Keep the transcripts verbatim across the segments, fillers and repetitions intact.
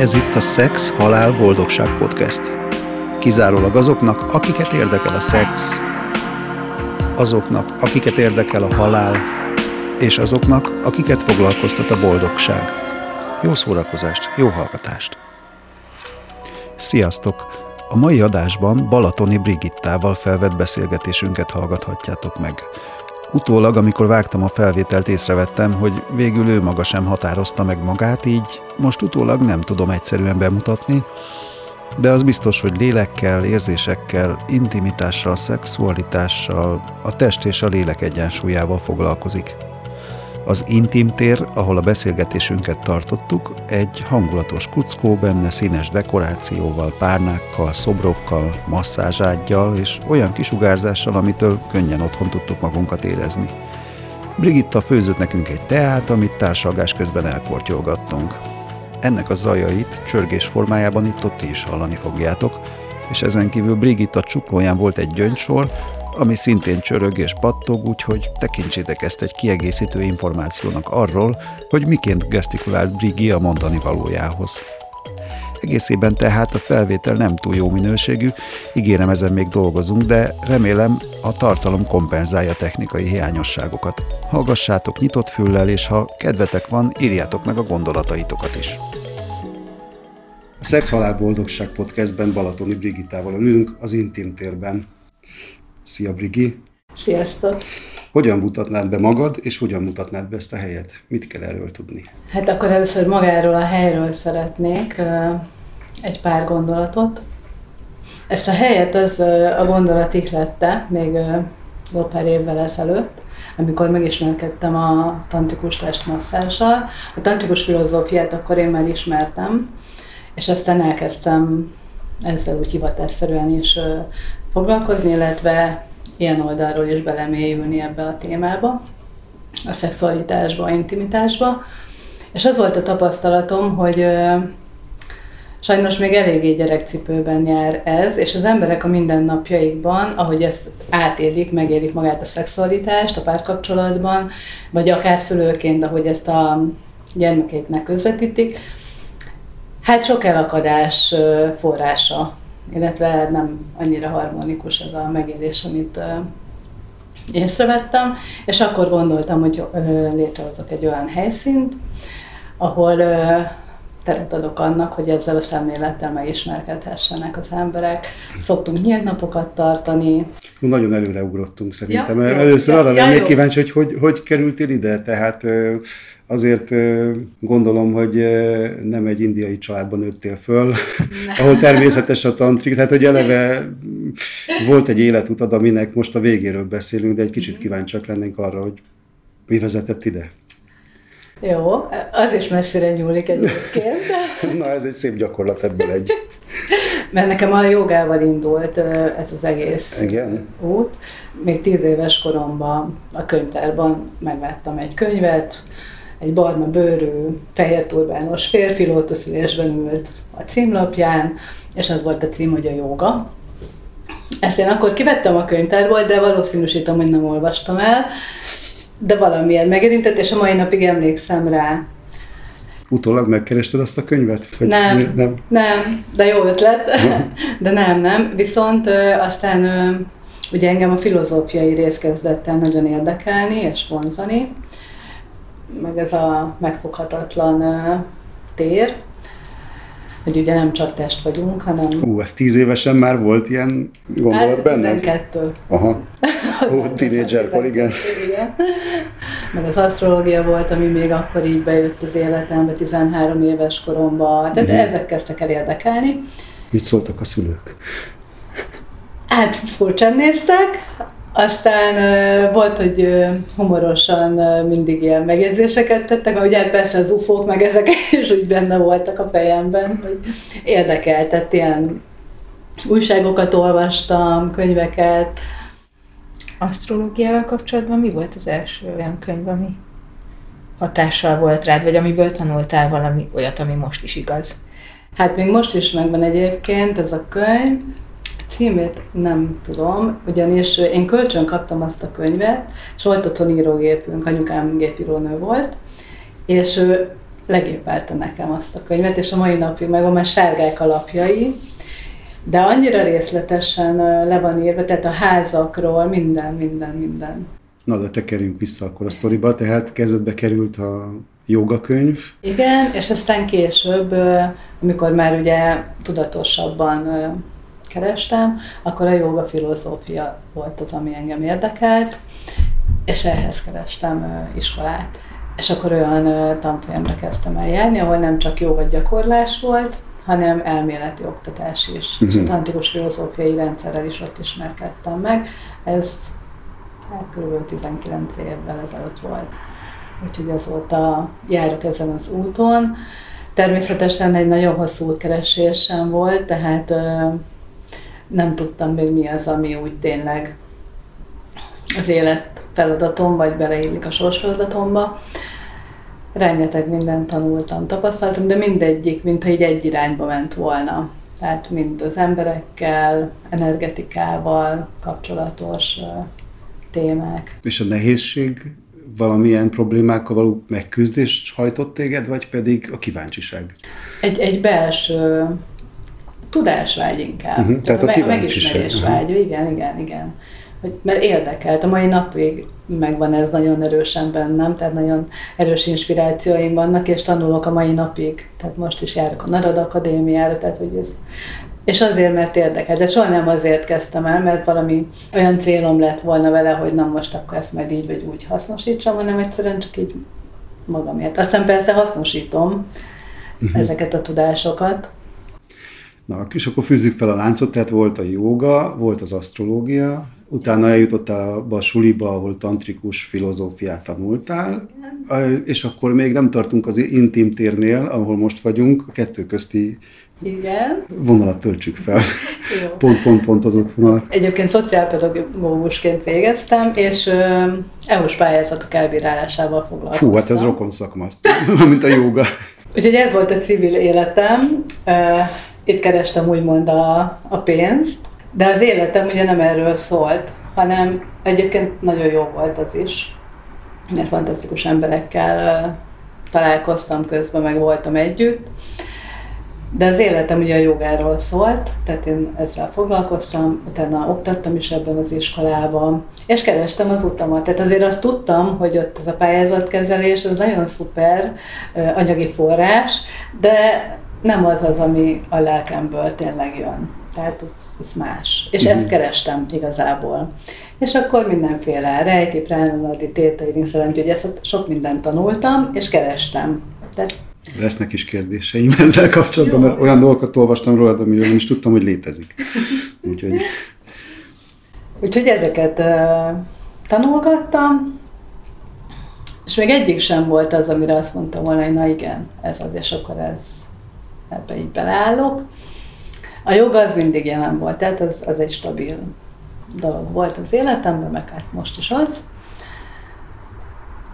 Ez itt a Szex-Halál-Boldogság Podcast. Kizárólag azoknak, akiket érdekel a szex, azoknak, akiket érdekel a halál, és azoknak, akiket foglalkoztat a boldogság. Jó szórakozást, jó hallgatást! Sziasztok! A mai adásban Balatoni Brigittával felvett beszélgetésünket hallgathatjátok meg. Utólag, amikor vágtam a felvételt, észrevettem, hogy végül ő maga sem határozta meg magát, így most utólag nem tudom egyszerűen bemutatni, de az biztos, hogy lélekkel, érzésekkel, intimitással, szexualitással, a test és a lélek egyensúlyával foglalkozik. Az Intim tér, ahol a beszélgetésünket tartottuk, egy hangulatos kuckó, benne színes dekorációval, párnákkal, szobrokkal, masszázsággyal és olyan kisugárzással, amitől könnyen otthon tudtuk magunkat érezni. Brigitta főzött nekünk egy teát, amit társalgás közben elkortyolgattunk. Ennek a zajait csörgés formájában itt-ott is hallani fogjátok, és ezen kívül Brigitta csuklóján volt egy gyöngysor, ami szintén csörög és pattog, úgyhogy tekintsétek ezt egy kiegészítő információnak arról, hogy miként gesztikulált Brigi a mondani valójához. Egészében tehát a felvétel nem túl jó minőségű, ígérem, ezen még dolgozunk, de remélem a tartalom kompenzálja technikai hiányosságokat. Hallgassátok nyitott füllel, és ha kedvetek van, írjátok meg a gondolataitokat is. A Szex-Halál-Boldogság Podcastben Balatoni Brigittával ülünk az Intim térben. Szia, Brigi! Sziasztok! Hogyan mutatnád be magad, és hogyan mutatnád be ezt a helyet? Mit kell erről tudni? Hát akkor először magáról a helyről szeretnék egy pár gondolatot. Ezt a helyet az a gondolat ihlette még jó pár évvel ezelőtt, amikor megismerkedtem a tantrikus testmasszással. A tantrikus filozófiát akkor én már ismertem, és aztán elkezdtem ezzel úgy hivatásszerűen is foglalkozni, illetve ilyen oldalról is belemélyülni ebbe a témába, a szexualitásba, intimitásba. És az volt a tapasztalatom, hogy ö, sajnos még eléggé gyerekcipőben jár ez, és az emberek a mindennapjaikban, ahogy ezt átélik, megélik magát a szexualitást a párkapcsolatban, vagy akár szülőként, ahogy ezt a gyermekeiknek közvetítik, hát sok elakadás forrása, illetve nem annyira harmonikus ez a megélés, amit észrevettem, és akkor gondoltam, hogy létrehozok egy olyan helyszínt, ahol teret adok annak, hogy ezzel a szemlélettel megismerkedhessenek az emberek. Szoktunk nyílt napokat tartani. Nagyon előreugrottunk szerintem. Ja, Először ja, arra ja, lennék jó. kíváncsi, hogy, hogy hogy kerültél ide, tehát azért gondolom, hogy nem egy indiai családban nőttél föl, ahol természetes a tantrik, tehát hogy eleve volt egy életutad, aminek most a végéről beszélünk, de egy kicsit kíváncsiak lennénk arra, hogy mi vezetett ide. Jó, az is messzire nyúlik egyébként. Na, ez egy szép gyakorlat, ebből egy. Mert nekem a jogával indult ez az egész Igen. út. Még tíz éves koromban a könyvtárban megvettem egy könyvet, egy barna bőrű, fehér turbános férfi lótuszülésben ült a címlapján, és az volt a cím, hogy a joga. Ezt én akkor kivettem a könyvtárból, de valószínűsítem, hogy nem olvastam el, de valamilyen megérintett, és a mai napig emlékszem rá. Utólag megkerested azt a könyvet? Nem, nem, nem, de jó ötlet, de nem, nem. Viszont aztán ugye engem a filozófiai rész kezdett el nagyon érdekelni és vonzani, meg ez a megfoghatatlan tér, hogy ugye nem csak test vagyunk, hanem... Ú, ez tíz évesen már volt ilyen gondolat hát, benned? tizenkettő Aha. Ó, tínédzserkor, igen. igen. Meg az asztrológia volt, ami még akkor így bejött az életembe, tizenhárom éves koromban, de, de ezek kezdtek el érdekelni. Mit szóltak a szülők? Hát furcsán néztek, aztán volt, hogy humorosan mindig ilyen megjegyzéseket tettek, mert ugye persze az ufók meg ezek is úgy benne voltak a fejemben, hogy érdekeltett, ilyen újságokat olvastam, könyveket. Asztrológiával kapcsolatban mi volt az első olyan könyv, ami hatással volt rád, vagy amiből tanultál valami olyat, ami most is igaz? Hát még most is megvan egyébként ez a könyv, címét nem tudom, ugyanis én kölcsön kaptam azt a könyvet, és volt otthon írógépünk, anyukám gépírónő volt, és legépálta nekem azt a könyvet, és a mai napig megvan már sárgák alapjai, de annyira részletesen le van írva, tehát a házakról, minden, minden, minden. Na, de tekerjünk vissza akkor a sztoriba, tehát kezdetbe került a jogakönyv. Igen, és aztán később, amikor már ugye tudatosabban kerestem, akkor a joga filozófia volt az, ami engem érdekelt, és ehhez kerestem iskolát. És akkor olyan tanfolyamra kezdtem el járni, ahol nem csak joga gyakorlás volt, hanem elméleti oktatás is. Uh-huh. És a tantikus filozófiai rendszerrel is ott ismerkedtem meg. Ez hát kb. tizenkilenc évvel ezelőtt volt. Úgyhogy azóta járok ezen az úton. Természetesen egy nagyon hosszú útkeresésem volt, tehát ö, nem tudtam még mi az, ami úgy tényleg az élet feladatom, vagy beleillik a sors feladatomba. Rengeteg mindent tanultam, tapasztaltam, de mindegyik, mintha így egy irányba ment volna. Tehát mind az emberekkel, energetikával kapcsolatos témák. És a nehézség valamilyen problémákkal való megküzdést hajtott téged, vagy pedig a kíváncsiság? Egy, egy belső tudásvágy inkább. Uh-huh. Tehát a, a megismerésvágy, uh-huh. igen, igen, igen. Hogy, mert érdekelt, a mai napig megvan ez nagyon erősen bennem, tehát nagyon erős inspirációim vannak, és tanulok a mai napig. Tehát most is járok a Narod Akadémiára, tehát hogy ez... És azért, mert érdekel, de soha nem azért kezdtem el, mert valami olyan célom lett volna vele, hogy na most akkor ezt majd így vagy úgy hasznosítsam, hanem egyszerűen csak így magamért. Aztán persze hasznosítom uh-huh. ezeket a tudásokat. Na, és akkor fűzzük fel a láncot, tehát volt a jóga, volt az asztrológia, utána eljutottál abba a suliba, ahol tantrikus filozófiát tanultál, igen. És akkor még nem tartunk az intim térnél, ahol most vagyunk, a kettő közti igen. vonalat töltsük fel. Pont-pont-pont adott vonalat. Egyébként szociálpedagógusként végeztem, és é u-s pályázatok elbírálásával foglalkoztam. Hú, hát ez rokon szakma, mint a jóga. Úgyhogy ez volt a civil életem. Itt kerestem úgymond a, a pénzt, de az életem ugye nem erről szólt, hanem egyébként nagyon jó volt az is, mert fantasztikus emberekkel találkoztam közben, meg voltam együtt, de az életem ugye a jogáról szólt, tehát én ezzel foglalkoztam, utána oktattam is ebben az iskolában, és kerestem az utamat. Tehát azért azt tudtam, hogy ott ez a pályázatkezelés, az nagyon szuper anyagi forrás, de nem az az, ami a lelkemből tényleg jön. Tehát ez, ez más. És uh-huh. ezt kerestem igazából. És akkor mindenféle rejti, pránanadi, téta, irinszelem, úgyhogy ezt sok mindent tanultam, és kerestem. De... Lesznek is kérdéseim ezzel kapcsolatban, jó, mert olyan dolgokat olvastam rólad, amiről nem is tudtam, hogy létezik. Úgyhogy, Úgyhogy ezeket uh, tanulgattam, és még egyik sem volt az, amire azt mondtam volna, hogy na igen, ez az, és akkor ez... ebbe így beleállok. A joga az mindig jelen volt, tehát az, az egy stabil dolog volt az életemben, meg hát most is az.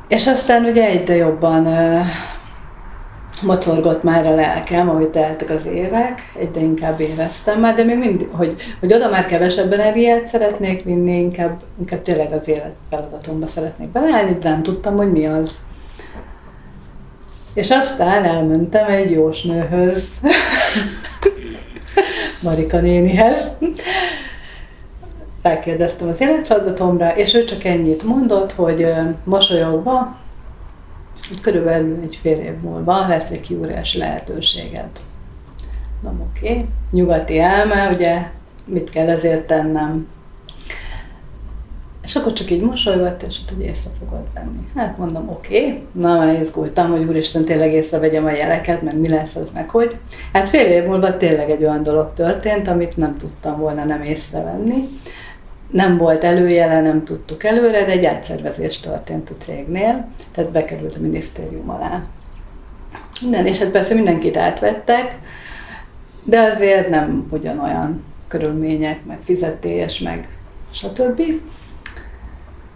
És aztán ugye egyre jobban ö, mocorgott már a lelkem, ahogy teltek az évek, egyre inkább éreztem már, de még mindig, hogy, hogy oda már kevesebb energiát szeretnék vinni, inkább, inkább tényleg az élet feladatomba szeretnék beleállni, de nem tudtam, hogy mi az. És aztán elmentem egy jósnőhöz, Marika nénihez. Rákérdeztem az életfeladatomra, és ő csak ennyit mondott, hogy mosolyogva, körülbelül egy fél év múlva lesz egy kiúrás lehetőséged. Na oké, okay. Nyugati elme, ugye, mit kell ezért tennem? És akkor csak így mosolygott, és hogy észre fogod venni. Hát mondom, oké. Okay. Na, már izgultam, hogy úristen, tényleg észrevegyem a jeleket, mert mi lesz az, meg hogy. Hát fél év múlva tényleg egy olyan dolog történt, amit nem tudtam volna nem észrevenni. Nem volt előjele, nem tudtuk előre, de egy átszervezés történt a cégnél, tehát bekerült a minisztérium alá. Minden, és hát persze mindenkit átvettek, de azért nem ugyanolyan körülmények, meg fizetés, meg stb.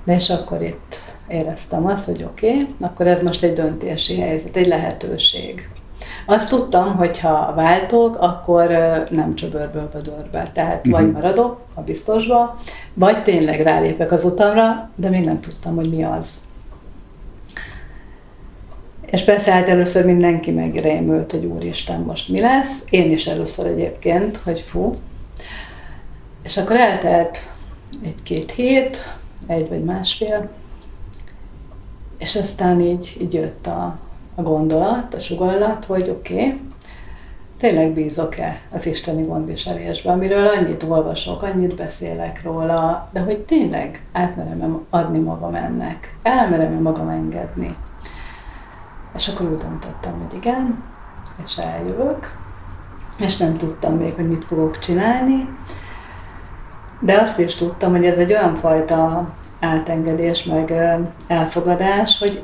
De és akkor itt éreztem azt, hogy oké, okay, akkor ez most egy döntési helyzet, egy lehetőség. Azt tudtam, hogy ha váltok, akkor nem csöbörből vödörbe. Tehát uh-huh. vagy maradok a biztosba, vagy tényleg rálépek az utamra, de még nem tudtam, hogy mi az. És persze hát először mindenki megrémült, hogy úristen, most mi lesz. Én is először egyébként, hogy fú. És akkor eltelt egy-két hét, egy vagy másfél, és aztán így, így jött a, a gondolat, a sugallat, hogy oké, okay, tényleg bízok-e az isteni gondviselésben, amiről annyit olvasok, annyit beszélek róla, de hogy tényleg átmerem-e adni magam ennek, elmerem-e magam engedni. És akkor úgy döntöttem, hogy igen, és eljövök, és nem tudtam még, hogy mit fogok csinálni, de azt is tudtam, hogy ez egy olyan fajta átengedés, meg elfogadás, hogy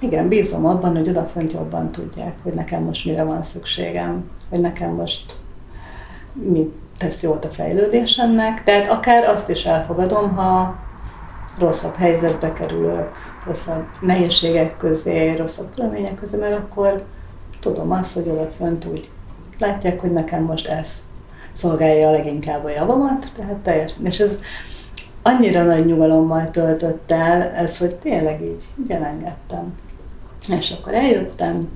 igen, bízom abban, hogy odafönt jobban tudják, hogy nekem most mire van szükségem, hogy nekem most mi tesz jót a fejlődésemnek, tehát akár azt is elfogadom, ha rosszabb helyzetbe kerülök, rosszabb nehézségek közé, rosszabb körülmények közé, mert akkor tudom azt, hogy odafönt úgy látják, hogy nekem most ez szolgálja a leginkább a javamat, tehát teljesen. És ez annyira nagy nyugalommal töltött el, ez, hogy tényleg így, így elengedtem. És akkor eljöttem,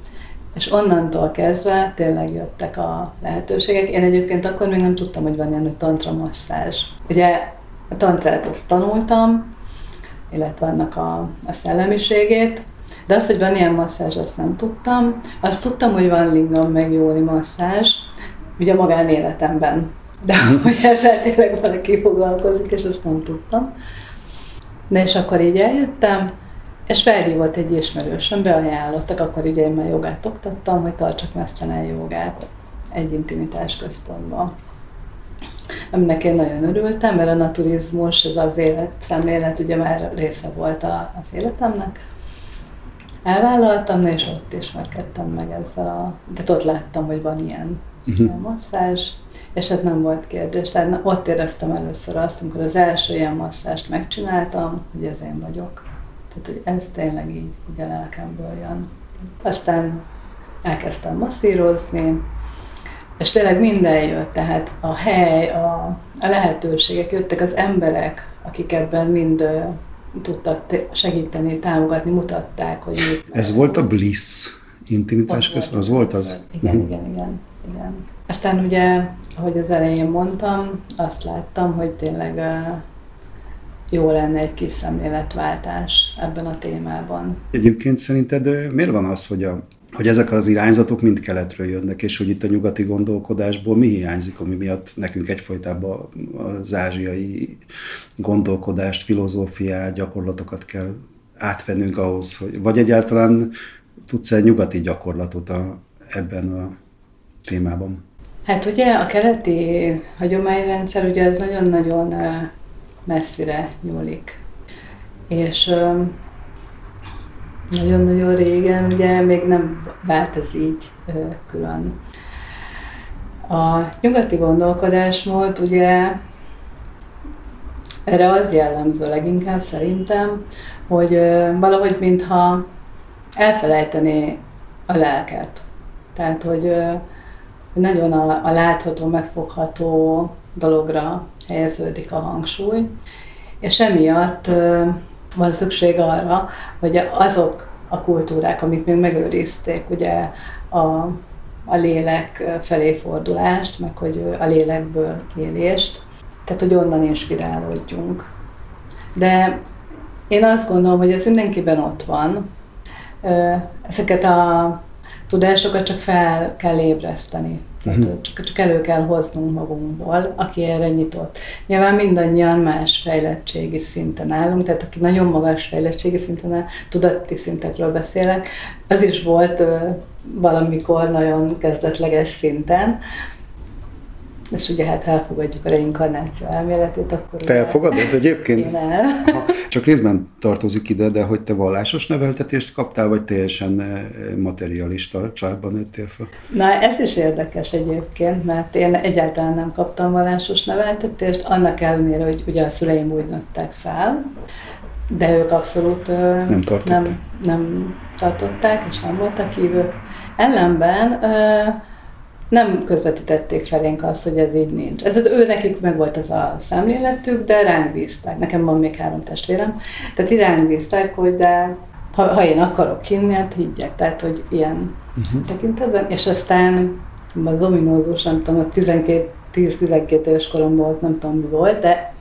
és onnantól kezdve tényleg jöttek a lehetőségek. Én egyébként akkor még nem tudtam, hogy van ilyen, hogy tantra masszázs. Ugye a tantrát azt tanultam, illetve annak a, a szellemiségét, de azt, hogy van ilyen masszázs, azt nem tudtam. Azt tudtam, hogy van lingam meg jóri masszázs, ugye a magánéletemben. De hogy ezzel tényleg valaki foglalkozik, és azt nem tudtam. De és akkor így eljöttem, és felhívott egy ismerősöm, beajánlottak, akkor ugye én már jogát oktattam, hogy tartsak messzen el jogát egy intimitás központban. Aminek én nagyon örültem, mert a naturizmus, ez az élet, szemlélet ugye már része volt a, az életemnek. Elvállaltam, és ott ismerkedtem meg ezzel a... De ott láttam, hogy van ilyen uh-huh. masszázs, és hát nem volt kérdés. Tehát ott éreztem először azt, amikor az első ilyen masszást megcsináltam, hogy ez én vagyok. Tehát, hogy ez tényleg így, így a lelkemből jön. Aztán elkezdtem masszírozni, és tényleg minden jött, tehát a hely, a, a lehetőségek, jöttek az emberek, akik ebben mind uh, tudtak t- segíteni, támogatni, mutatták, hogy... Ez volt a Bliss intimitás közben, az volt az? Igen, uh-huh. igen, igen, igen. Aztán ugye, ahogy az elején mondtam, azt láttam, hogy tényleg uh, jó lenne egy kis szemléletváltás ebben a témában. Egyébként szerinted miért van az, hogy a hogy ezek az irányzatok mind keletről jönnek, és hogy itt a nyugati gondolkodásból mi hiányzik, ami miatt nekünk egyfolytában az ázsiai gondolkodást, filozófiát, gyakorlatokat kell átvennünk ahhoz, hogy vagy egyáltalán tudsz egy nyugati gyakorlatot a, ebben a témában? Hát ugye a keleti hagyományrendszer, ugye ez nagyon-nagyon messzire nyúlik, és... Nagyon-nagyon régen, ugye még nem vált ez így külön. A nyugati gondolkodásmód ugye erre az jellemző leginkább szerintem, hogy valahogy mintha elfelejtené a lelket. Tehát, hogy nagyon a, a látható, megfogható dologra helyeződik a hangsúly, és emiatt van szükség arra, hogy azok a kultúrák, amik még megőrizték ugye a, a lélek felé fordulást, meg hogy a lélekből élést, tehát hogy onnan inspirálódjunk. De én azt gondolom, hogy ez mindenkiben ott van. Ezeket a tudásokat csak fel kell ébreszteni. Tehát csak, csak elő kell hoznunk magunkból, aki erre nyitott. Nyilván mindannyian más fejlettségi szinten állunk, tehát aki nagyon magas fejlettségi szinten áll, tudati szintekről beszélek, az is volt ö, valamikor nagyon kezdetleges szinten, és ugye hát elfogadjuk a reinkarnáció elméletét, akkor... Te elfogadod egyébként? Én el. Csak részben tartozik ide, de hogy te vallásos neveltetést kaptál, vagy teljesen materialista családban nőttél fel? Na, ez is érdekes egyébként, mert én egyáltalán nem kaptam vallásos neveltetést, annak ellenére, hogy ugye a szüleim úgy nőttek fel, de ők abszolút nem tartották, nem, nem tartották és nem voltak hívők. Ellenben... Nem közvetítették felénk azt, hogy ez így nincs. Ez ő nekik meg volt az a szemléletük, de ránk bízták. Nekem van még három testvérem, tehát ránk bízták, hogy de ha, ha én akarok hinni, hát higgyek, tehát, hogy ilyen uh-huh. tekintetben. És aztán az ominózus, nem tudom, a tizenkét tíz-tizenkét éves koromban volt, nem tudom, mi volt, de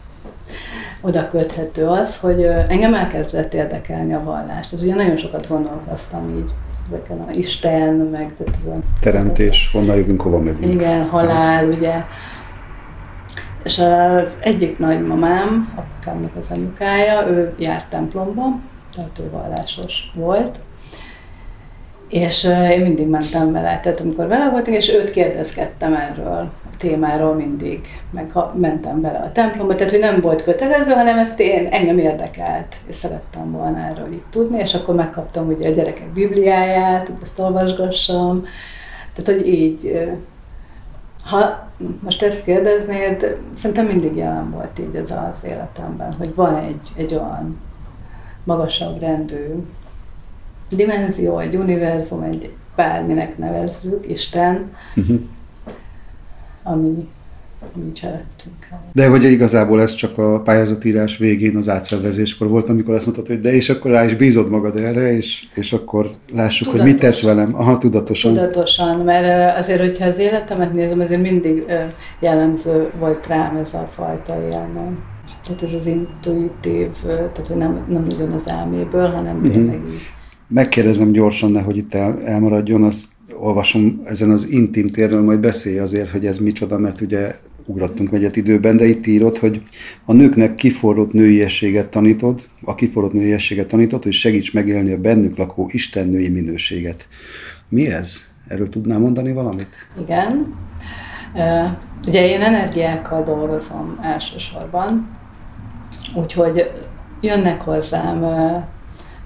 oda köthető az, hogy engem elkezdett érdekelni a vallás. Tehát ugye nagyon sokat gondolkoztam így ezeken a Isten, meg... Tehát ez a teremtés, honnan jövünk, hova megyünk. Igen, halál, ha. Ugye. És az egyik nagymamám, apukámnak az anyukája, ő járt templomba, tehát ő vallásos volt. És én mindig mentem vele, tehát amikor vele voltunk, és őt kérdezkedtem erről a témáról mindig, meg mentem bele a templomba, tehát hogy nem volt kötelező, hanem ezt én, engem érdekelt, és szerettem volna erről itt tudni, és akkor megkaptam ugye a gyerekek bibliáját, hogy ezt olvasgassam, tehát hogy így, ha most ezt kérdeznéd, szerintem mindig jelen volt így ez az életemben, hogy van egy, egy olyan magasabb rendű dimenzió, egy univerzum, egy bárminek nevezzük, Isten, uh-huh. ami, ami cselettünk. De hogy igazából ez csak a pályázatírás végén, az átszervezéskor volt, amikor azt mondtad, hogy de és akkor rá is bízod magad erre, és, és akkor lássuk, tudatosan. Hogy mit tesz velem. Aha, tudatosan. Tudatosan, mert azért, hogyha az életemet nézem, azért mindig jellemző volt rám ez a fajta élmény. Tehát ez az intuitív, tehát hogy nem, nem nagyon az elméből, hanem tényleg uh-huh. így. Megkérdezem gyorsan, nehogy itt el, elmaradjon, azt olvasom ezen az Intim térről, majd beszélj azért, hogy ez micsoda, mert ugye ugrottunk egyet időben, de itt írod, hogy a nőknek kiforrott nőiességet tanítod, a kiforrott nőiességet tanítod, hogy segíts megélni a bennük lakó istennői minőséget. Mi ez? Erről tudnál mondani valamit? Igen. Ugye én energiákkal dolgozom elsősorban, úgyhogy jönnek hozzám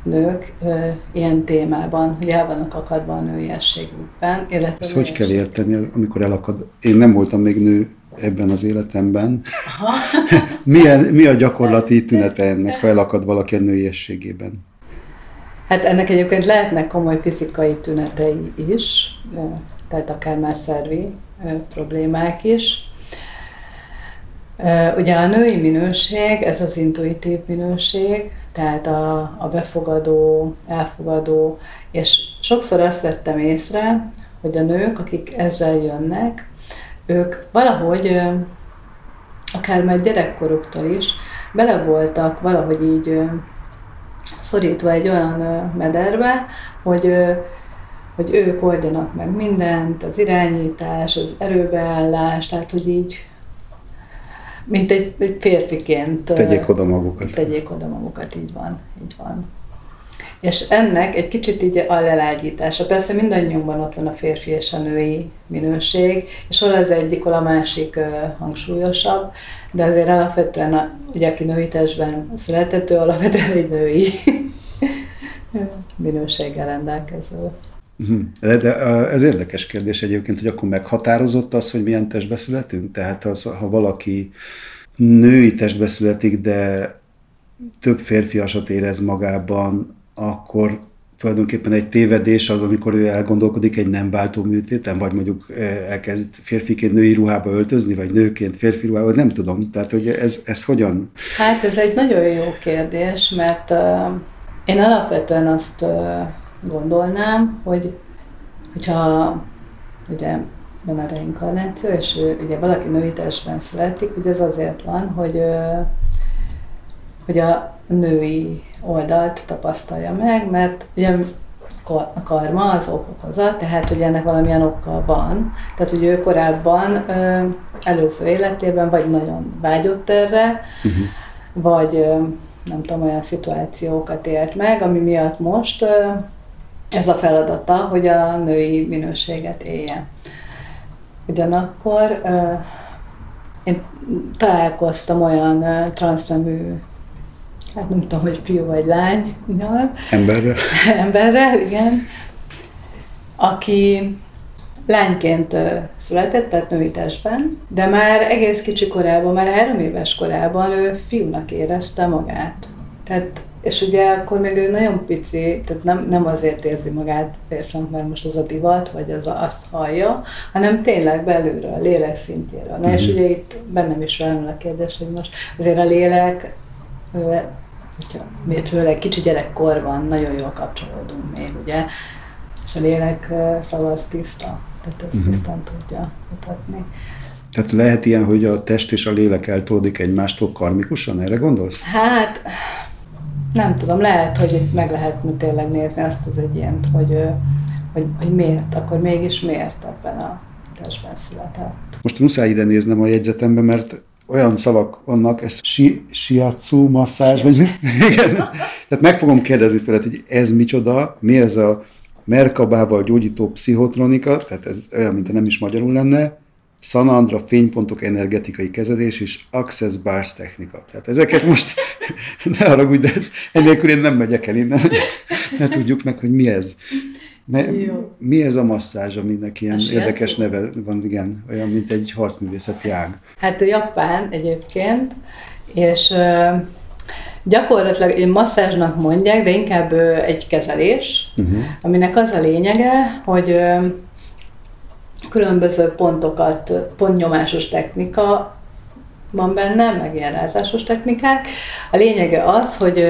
nők ö, ilyen témában, hogy el vannak akadva a nőiességükben. Ezt hogy kell érteni, amikor elakad? Én nem voltam még nő ebben az életemben. Milyen, mi a gyakorlati tünete ennek, ha elakad valaki a nőiességében? Hát ennek egyébként lehetnek komoly fizikai tünetei is, tehát akár már szervi problémák is. Ugye a női minőség, ez az intuitív minőség, tehát a, a befogadó, elfogadó, és sokszor azt vettem észre, hogy a nők, akik ezzel jönnek, ők valahogy, akár már gyerekkoruktól is, bele voltak valahogy így szorítva egy olyan mederbe, hogy, hogy ők oldjanak meg mindent, az irányítás, az erőbeállás, tehát hogy így, mint egy, egy férfiként. Tegyék oda magukat. Tegyék oda magukat, így van, így van. És ennek egy kicsit így a lelágyítása. Persze mindannyiunkban ott van a férfi és a női minőség, és hol az egyik, hol a másik uh, hangsúlyosabb, de azért alapvetően, a, ugye aki női testben született, ő alapvetően egy női minőséggel rendelkező. De, de ez érdekes kérdés egyébként, hogy akkor meghatározott az, hogy milyen testbe születünk? Tehát az, ha valaki női testbe születik, de több férfiasat érez magában, akkor tulajdonképpen egy tévedés az, amikor ő elgondolkodik egy nem váltó műtéten, vagy mondjuk elkezd férfiként női ruhába öltözni, vagy nőként férfi ruhába, vagy nem tudom. Tehát, hogy ez, ez hogyan? Hát ez egy nagyon jó kérdés, mert uh, én alapvetően azt... Uh, gondolnám, hogy hogyha ugye van a reinkarnáció, és ugye valaki női testben születik, ugye ez azért van, hogy, hogy a női oldalt tapasztalja meg, mert ugye a karma az ok okozat, tehát hogy ennek valamilyen oka van. Tehát, hogy ő korábban előző életében vagy nagyon vágyott erre, uh-huh. vagy nem tudom, olyan szituációkat élt meg, ami miatt most ez a feladata, hogy a női minőséget élje. Ugyanakkor én találkoztam olyan transznemű, hát nem tudom, hogy fiú vagy lány, nyal. Emberrel. Emberrel, igen. Aki lányként született, tehát női testben, de már egész kicsi korában, már három éves korában ő fiúnak érezte magát. Tehát és ugye akkor még ő nagyon pici, tehát nem, nem azért érzi magát férfinak, mert most az a divat, vagy az a, azt hallja, hanem tényleg belülről, a lélek szintéről. Na mm-hmm. és ugye itt bennem is felmerül a kérdés, hogy most azért a lélek hogyha főleg kicsi gyerekkorban nagyon jól kapcsolódunk még, ugye, és a lélek szava az tiszta, tehát ezt uh-huh. tisztán tudja mutatni. Tehát lehet ilyen, hogy a test és a lélek eltolódik egymástól karmikusan, erre gondolsz? Hát, nem tudom, lehet, hogy itt meg lehet tényleg nézni azt az egy ilyent, hogy, hogy, hogy miért, akkor mégis miért ebben a testben született. Most muszáj ide néznem a jegyzetembe, mert olyan szavak vannak, ez shi, shiatsu masszázs, vagy igen. Tehát meg fogom kérdezni tőled, hogy ez micsoda, mi ez a Merkabával gyógyító pszichotronika, tehát ez olyan, mintha nem is magyarul lenne, Sanandra Fénypontok Energetikai Kezelés és Access Bars technika. Tehát ezeket most ne haragudj, de ez, ennélkül én nem megyek el innen, hogy ezt ne tudjuk meg, hogy mi ez. Ne, mi ez a masszázs, aminek ilyen érdekes neve van, igen, olyan, mint egy harcművészeti ág? Hát Japán egyébként, és gyakorlatilag masszázsnak mondják, de inkább egy kezelés, uh-huh. aminek az a lényege, hogy különböző pontokat, pontnyomásos technika van benne, meg ilyen rázásos technikák. A lényege az, hogy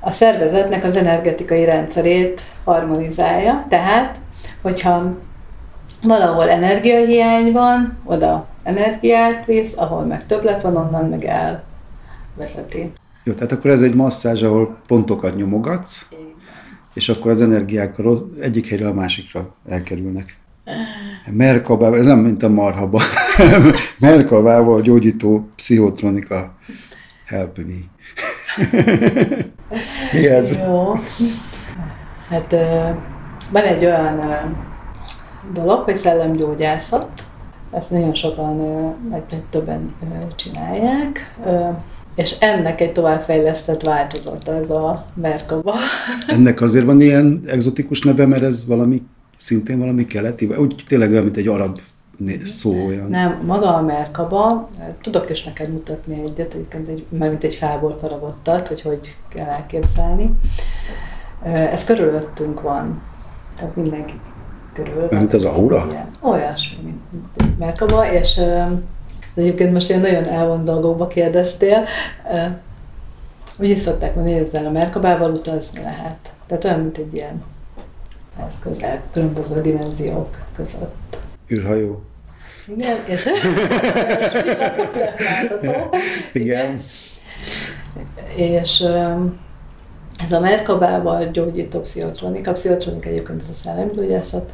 a szervezetnek az energetikai rendszerét harmonizálja, tehát, hogyha valahol energiahiány van, oda energiát visz, ahol meg többlet van, onnan meg elvezeti. Jó, tehát akkor ez egy masszázs, ahol pontokat nyomogatsz, igen. És akkor az energiák egyik helyről a másikra elkerülnek. Merkabával, ez nem mint a marhaba, Merkabával gyógyító pszichotronika. Help me. Mi ez? Jó. Hát van egy olyan dolog, hogy szellemgyógyászat, ezt nagyon sokan, meg többen csinálják, és ennek egy továbbfejlesztett változata ez a Merkaba. Ennek azért van ilyen egzotikus neve, mert ez valami szintén valami keleti, úgy tényleg olyan, mint egy arab szó olyan. Nem, maga a Merkaba, tudok is neked mutatni egyet, egyébként egy, már mint egy fából faragottat, hogy hogy kell elképzelni. Ez körülöttünk van, tehát mindenki körül. Mint az aura? Igen, olyasmi, mint egy Merkaba, és egyébként most ilyen nagyon elvont dolgokba kérdeztél. Úgy is szokták mondani, ezzel a Merkabával utazni lehet. Tehát olyan, mint egy ilyen eszköz, különböző dimenziók között. Űrhajó. Igen, és igen. És ez a Merkabával gyógyító pszichotronika, a pszichotronika egyébként ez a szellemgyógyászat.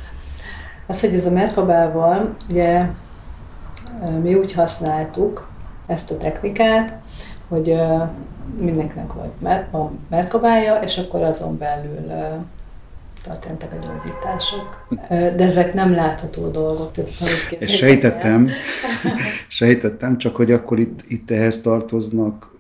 Az, hogy ez a Merkabával, ugye mi úgy használtuk ezt a technikát, hogy mindenkinek volt van Merkabája, és akkor azon belül történtek a gyógyítások, de ezek nem látható dolgok. Tehát ezt sejtettem, sejtettem, csak hogy akkor itt, itt ehhez tartoznak,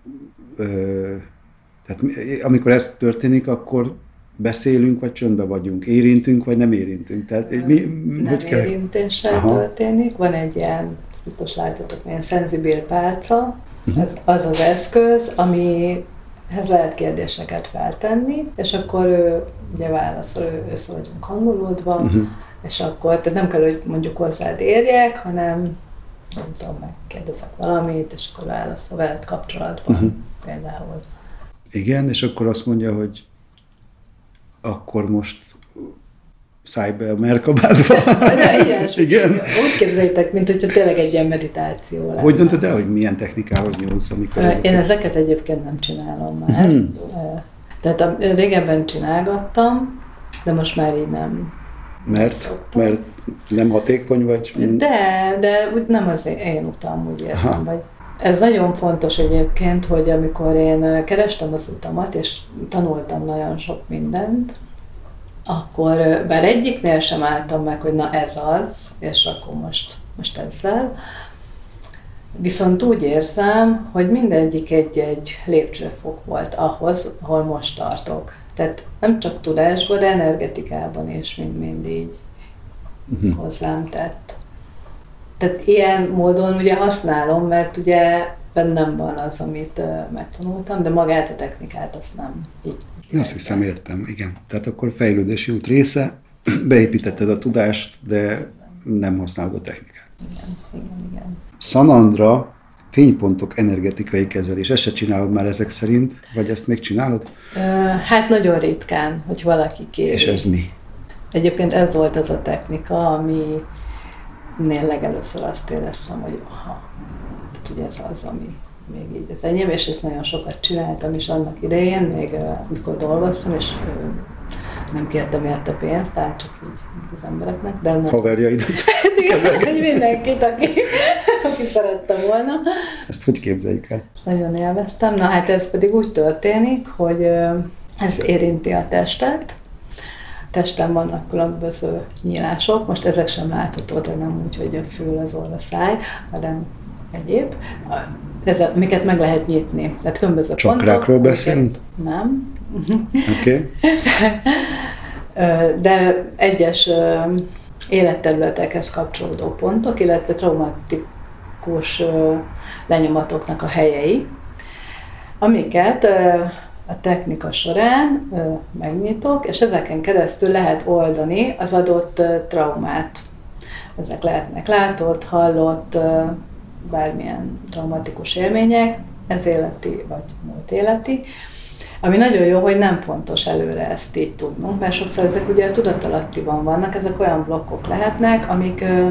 tehát amikor ez történik, akkor beszélünk, vagy csöndbe vagyunk, érintünk, vagy nem érintünk. Tehát, mi, nem hogy érintéssel aha. történik, van egy ilyen, biztos látjátok, ilyen szenzibil pálca, uh-huh. ez az az eszköz, ami ehhez lehet kérdéseket feltenni, és akkor ő ugye válaszol, ő össze vagyunk hangolódva, uh-huh. és akkor tehát nem kell, hogy mondjuk hozzád érjek, hanem nem tudom, megkérdezek valamit, és akkor válaszol veled kapcsolatban uh-huh. például. Igen, és akkor azt mondja, hogy akkor most szállj be a Merkabádba. Igen. Úgy képzeljétek, mint hogyha tényleg egy ilyen meditáció lenne. Hogy döntöd el, hogy milyen technikához nyúlsz, amikor... Én ezeket, ezeket egyébként nem csinálom már. Hmm. Tehát a, régebben csinálgattam, de most már így nem. Mert? Nem mert nem hatékony vagy? De, de úgy nem az én utam, úgy érzem, vagy. Ez nagyon fontos egyébként, hogy amikor én kerestem az utamat, és tanultam nagyon sok mindent, akkor bár egyiknél sem álltam meg, hogy na ez az, és akkor most, most ezzel. Viszont úgy érzem, hogy mindegyik egy-egy lépcsőfok volt ahhoz, ahol most tartok. Tehát nem csak tudásban, de energetikában is mind-mind így uh-huh. hozzám tett. Tehát ilyen módon ugye használom, mert ugye bennem van az, amit megtanultam, de magát a technikát azt nem így. Én azt hiszem, értem, igen. Tehát akkor fejlődési út része, beépítetted a tudást, de nem használod a technikát. Igen, igen, igen. Sanandra Fénypontok energetikai kezelés. Ezt se csinálod már ezek szerint? Vagy ezt még csinálod? Hát nagyon ritkán, hogy valaki kéri. És ez mi? Egyébként ez volt az a technika, aminél legelőször azt éreztem, hogy aha, tehát ugye ez az, ami még így az enyém, és ezt nagyon sokat csináltam is annak idején, még amikor dolgoztam, és nem kértem érte pénzt, tehát csak így az embereknek. De nem... Haverjaidat. Igen, hogy mindenkit, aki, aki szerettem volna. Ezt hogy képzeljük el? Ezt nagyon élveztem. Na hát ez pedig úgy történik, hogy ez érinti a testet. A testen vannak különböző nyílások. Most ezek sem látható, de nem úgy, hogy a fül, az orra, a száj, hanem egyéb. Ez, amiket meg lehet nyitni. Tehát különböző pontok. Csakrákról beszélünk? Nem. Okay. De egyes életterületekhez kapcsolódó pontok, illetve traumatikus lenyomatoknak a helyei, amiket a technika során megnyitok, és ezeken keresztül lehet oldani az adott traumát. Ezek lehetnek látott, hallott, bármilyen traumatikus élmények, ez életi vagy múlt életi. Ami nagyon jó, hogy nem fontos előre ezt így tudnunk, mert sokszor ezek ugye a tudatalattiban vannak, ezek olyan blokkok lehetnek, amik ö,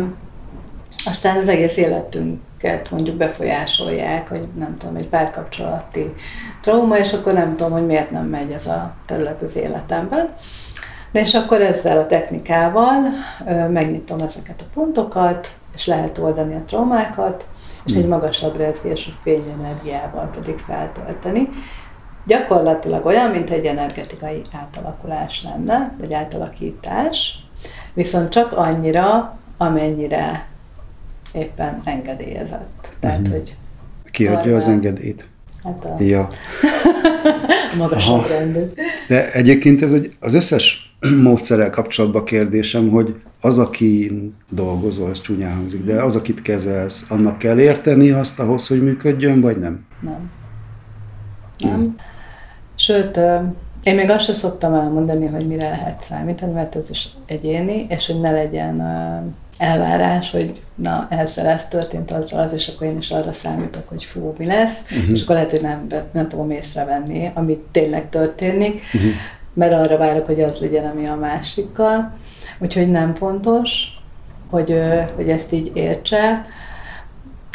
aztán az egész életünket mondjuk befolyásolják, hogy nem tudom, egy párkapcsolati trauma, és akkor nem tudom, hogy miért nem megy ez a terület az életemben. De és akkor ezzel a technikával ö, megnyitom ezeket a pontokat, és lehet oldani a traumákat, és egy magasabb rezgésű fényenergiával pedig feltölteni. Gyakorlatilag olyan, mint egy energetikai átalakulás lenne, vagy átalakítás, viszont csak annyira, amennyire éppen engedélyezett. Tehát, uh-huh. hogy ki adja arra... az engedélyt? Hát a... Ja. A magasabb rendű. De egyébként ez egy, az összes módszerrel kapcsolatban kérdésem, hogy az, akin dolgozol, ez csúnyán hangzik, de az, akit kezelsz, annak kell érteni azt ahhoz, hogy működjön, vagy nem? Nem. Nem? Sőt, én még azt sem szoktam elmondani, hogy mire lehet számítani, mert ez is egyéni, és hogy ne legyen elvárás, hogy na, ezzel ez történt, azzal az, és akkor én is arra számítok, hogy fú, mi lesz, uh-huh. és akkor lehet, hogy nem, nem fogom észrevenni, amit tényleg történik, uh-huh. mert arra várok, hogy az legyen, ami a másikkal. Úgyhogy nem fontos, hogy, hogy ezt így értse.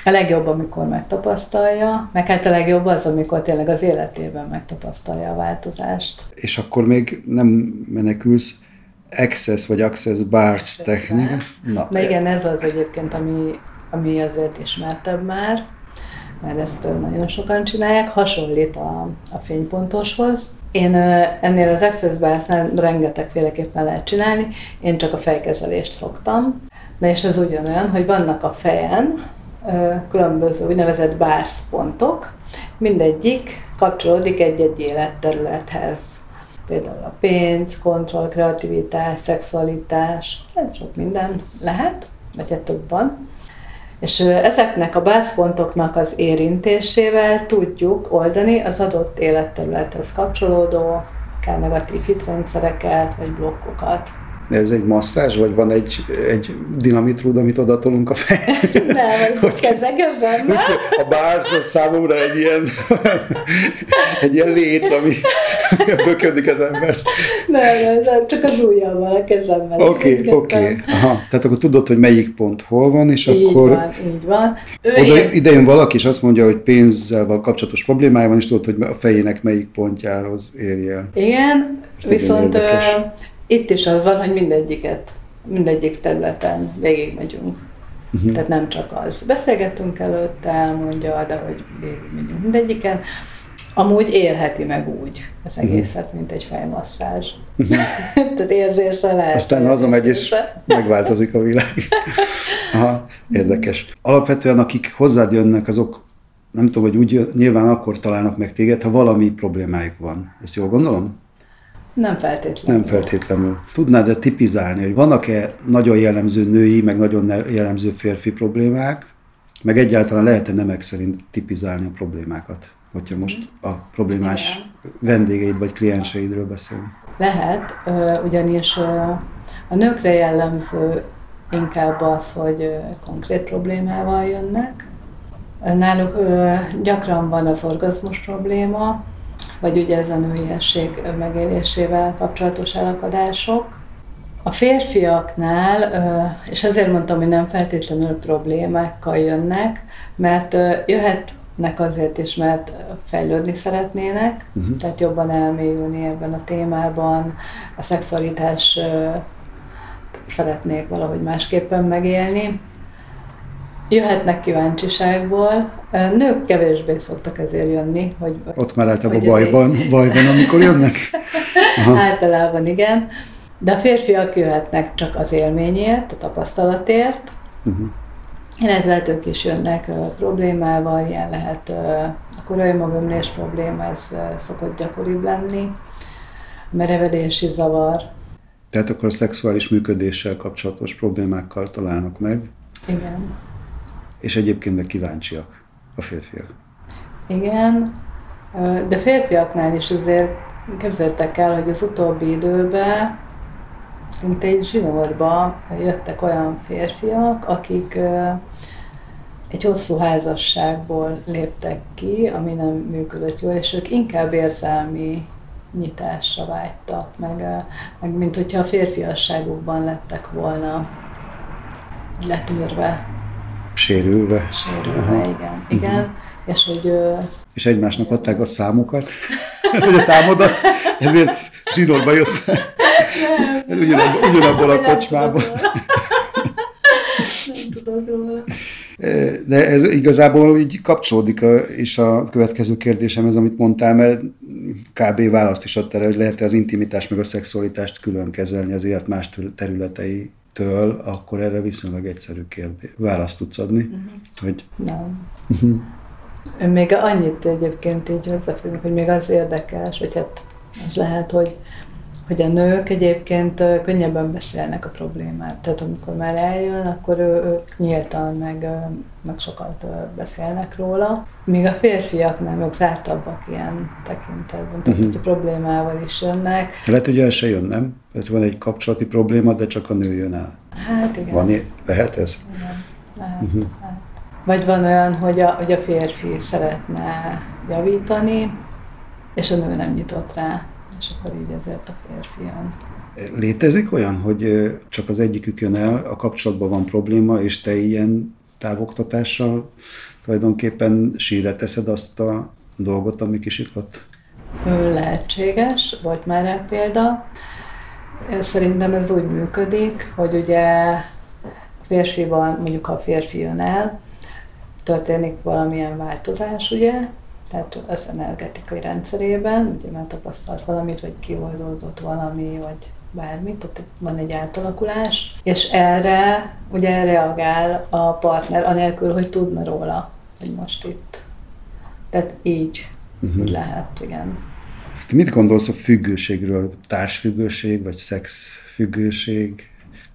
A legjobb, amikor megtapasztalja, meg hát a legjobb az, amikor tényleg az életében megtapasztalja a változást. És akkor még nem menekülsz Access vagy Access Bars technika. Na, Na igen, ez az egyébként, ami, ami azért ismertebb már, mert ezt nagyon sokan csinálják, hasonlít a, a fénypontoshoz. Én ennél az Access Barsnál rengetegféleképpen lehet csinálni, én csak a fejkezelést szoktam. Na és ez ugyanolyan, hogy vannak a fejen különböző úgynevezett bars pontok, mindegyik kapcsolódik egy-egy életterülethez. Például a pénz, kontroll, kreativitás, szexualitás, hát sok minden lehet, vagy hát több van. És ezeknek a bars pontoknak az érintésével tudjuk oldani az adott életterülethez kapcsolódó, akár negatív hitrendszereket, vagy blokkokat. Ez egy masszázs, vagy van egy, egy dinamitrúd, amit odatolunk a fejre? Nem, hogy kezdek ezzel, nem? A bars az számomra egy ilyen, egy ilyen léc, ami böködik az ember. Nem, nem, csak az ujjammal, a kezemmel. Oké, okay, oké. Okay. Tehát akkor tudod, hogy melyik pont hol van, és így akkor... Így van, így van. Oda én... idejön valaki, és azt mondja, hogy pénzzel van kapcsolatos problémája van, és tudod, hogy a fejének melyik pontjához érjél. Igen, ez viszont... Itt is az van, hogy mindegyiket, mindegyik területen végigmegyünk. Uh-huh. Tehát nem csak az. Beszélgetünk előtte, elmondja, de hogy végigmegyünk mindegyiken. Amúgy élheti meg úgy az egészet, mint egy fejmasszázs. Uh-huh. Tehát érzésre lehet. Aztán hazamegy és megváltozik a világ. Aha, érdekes. Alapvetően akik hozzád jönnek, azok nem tudom, hogy úgy nyilván akkor találnak meg téged, ha valami problémájuk van. Ezt jól gondolom? Nem feltétlenül. Nem feltétlenül. Tudnád-e tipizálni, hogy vannak-e nagyon jellemző női, meg nagyon jellemző férfi problémák, meg egyáltalán lehet-e nemek szerint tipizálni a problémákat, hogyha most a problémás Igen. vendégeid vagy klienseidről beszélünk? Lehet, ugyanis a nőkre jellemző inkább az, hogy konkrét problémával jönnek, Náluk gyakran van az orgazmus probléma, vagy ugye ez a nőiesség megélésével kapcsolatos elakadások. A férfiaknál, és azért mondtam, hogy nem feltétlenül problémákkal jönnek, mert jöhetnek azért is, mert fejlődni szeretnének, uh-huh. tehát jobban elmélyülni ebben a témában, a szexualitás szeretnék valahogy másképpen megélni. Jöhetnek kíváncsiságból, nők kevésbé szoktak ezért jönni. Hogy, Ott már általában bajban, bajban, amikor jönnek? Aha. Általában igen, de a férfiak jöhetnek csak az élményért, a tapasztalatért, uh-huh. illetve ők is jönnek uh, problémával, ilyen lehet uh, a korai magömlés probléma, ez uh, szokott gyakoribb lenni, a merevedési zavar. Tehát akkor a szexuális működéssel kapcsolatos problémákkal találnak meg. Igen. És egyébként meg kíváncsiak a férfiak. Igen, de férfiaknál is azért képzeljétek el, hogy az utóbbi időben szinte egy zsinórba jöttek olyan férfiak, akik egy hosszú házasságból léptek ki, ami nem működött jól, és ők inkább érzelmi nyitásra vágytak, meg, meg mint hogyha a férfiasságukban lettek volna letűrve. Sérülve. Sérülve, aha. igen. igen. Uh-huh. És, hogy, és egymásnak adták a számukat, vagy a számodat, ezért zsinórba jött. Nem. Ugyanab, ugyanabból a kocsmából. Nem tudok róla. De ez igazából így kapcsolódik, a, és a következő kérdésem ez, amit mondtál, mert kb. Választ is adtál, hogy lehet-e az intimitást meg a szexualitást külön kezelni az élet más területei. Től, akkor erre viszonylag egyszerű kérdés. Választ tudsz adni, uh-huh. hogy... Nem. Uh-huh. Még annyit egyébként így hozzáfűzünk, hogy még az érdekes, hogy hát az lehet, hogy, hogy a nők egyébként könnyebben beszélnek a problémát. Tehát amikor már eljön, akkor ők nyíltan, meg, meg sokat beszélnek róla. Míg a férfiaknál ők zártabbak ilyen tekintetben, tehát uh-huh. hogy a problémával is jönnek. Lehet, hogy el se jön, nem? Tehát van egy kapcsolati probléma, de csak a nő jön el. Hát igen. Van, lehet ez? Igen, lehet, uh-huh. lehet. Vagy van olyan, hogy a, hogy a férfi szeretne javítani, és a nő nem nyitott rá, és akkor így ezért a férfi jön. Létezik olyan, hogy csak az egyikük jön el, a kapcsolatban van probléma, és te ilyen távoktatással tulajdonképpen sírre teszed azt a dolgot, ami kisiklott? Lehetséges, volt már rá példa. Szerintem ez úgy működik, hogy ugye a férfiban, mondjuk ha a férfi jön el, történik valamilyen változás, ugye, tehát az energetikai rendszerében, ugye már tapasztalt valamit, vagy kioldódott valami, vagy bármit, tehát van egy átalakulás, és erre ugye reagál a partner, anélkül, hogy tudna róla, hogy most itt. Tehát így, uh-huh. így lehet, igen. Te mit gondolsz a függőségről? Társfüggőség, vagy szexfüggőség?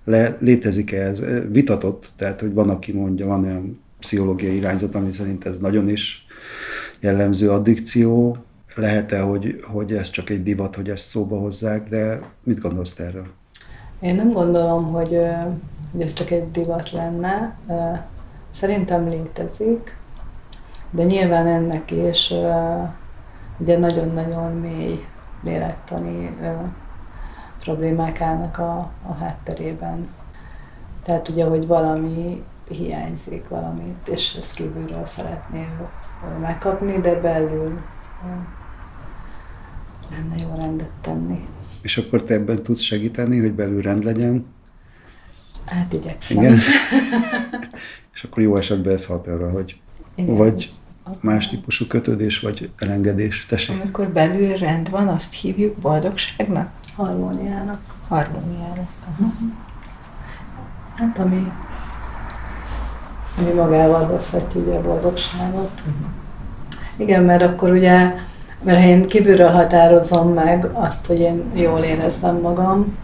Le, létezik-e ez? Vitatott, tehát, hogy van, aki mondja, van olyan pszichológiai irányzat, ami szerint ez nagyon is jellemző addikció. Lehet-e, hogy, hogy ez csak egy divat, hogy ezt szóba hozzák, de mit gondolsz erről? Én nem gondolom, hogy, hogy ez csak egy divat lenne. Szerintem létezik, de nyilván ennek is... Ugye nagyon-nagyon mély lélektani ö, problémák állnak a, a hátterében. Tehát ugye, hogy valami hiányzik valamit, és ezt kívülről szeretné megkapni, de belül ö, lenne jó rendet tenni. És akkor te ebben tudsz segíteni, hogy belül rend legyen? Hát igyekszem. Igen. És akkor jó esetben ez hat arra, hogy igen. Vagy... Más típusú kötődés vagy elengedés, tessék? Amikor belül rend van, azt hívjuk boldogságnak? Harmóniának. Harmóniának. Uh-huh. Hát ami, ami magával hozhatja ugye a boldogságot. Uh-huh. Igen, mert akkor ugye, mert ha én kívülről határozom meg azt, hogy én jól érezzem magam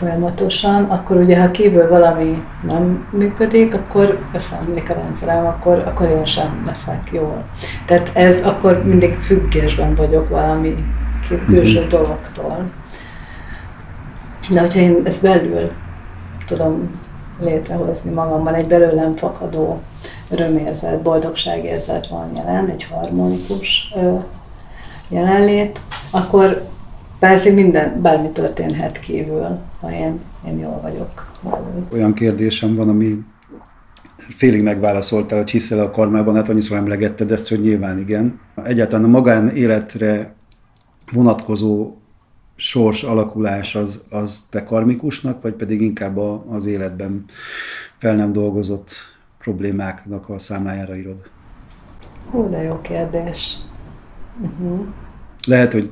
folyamatosan, akkor ugye, ha kívül valami nem működik, akkor összeomlik a rendszerem, akkor, akkor én sem leszek jól. Tehát ez akkor mindig függésben vagyok valami külső dolgoktól. De hogyha én ezt belül tudom létrehozni magamban, egy belőlem fakadó örömérzet, boldogságérzet van jelen, egy harmonikus jelenlét, akkor persze minden, bármi történhet kívül, ha én, én jól vagyok belül. Olyan kérdésem van, ami félig megválaszoltál, hogy hiszel a karmában, hát annyiszor emlegetted ezt, hogy nyilván igen. Egyáltalán a magánéletre vonatkozó sors alakulás az, az te karmikusnak, vagy pedig inkább a, az életben fel nem dolgozott problémáknak a számlájára írod? Hú, de jó kérdés. Uh-huh. Lehet, hogy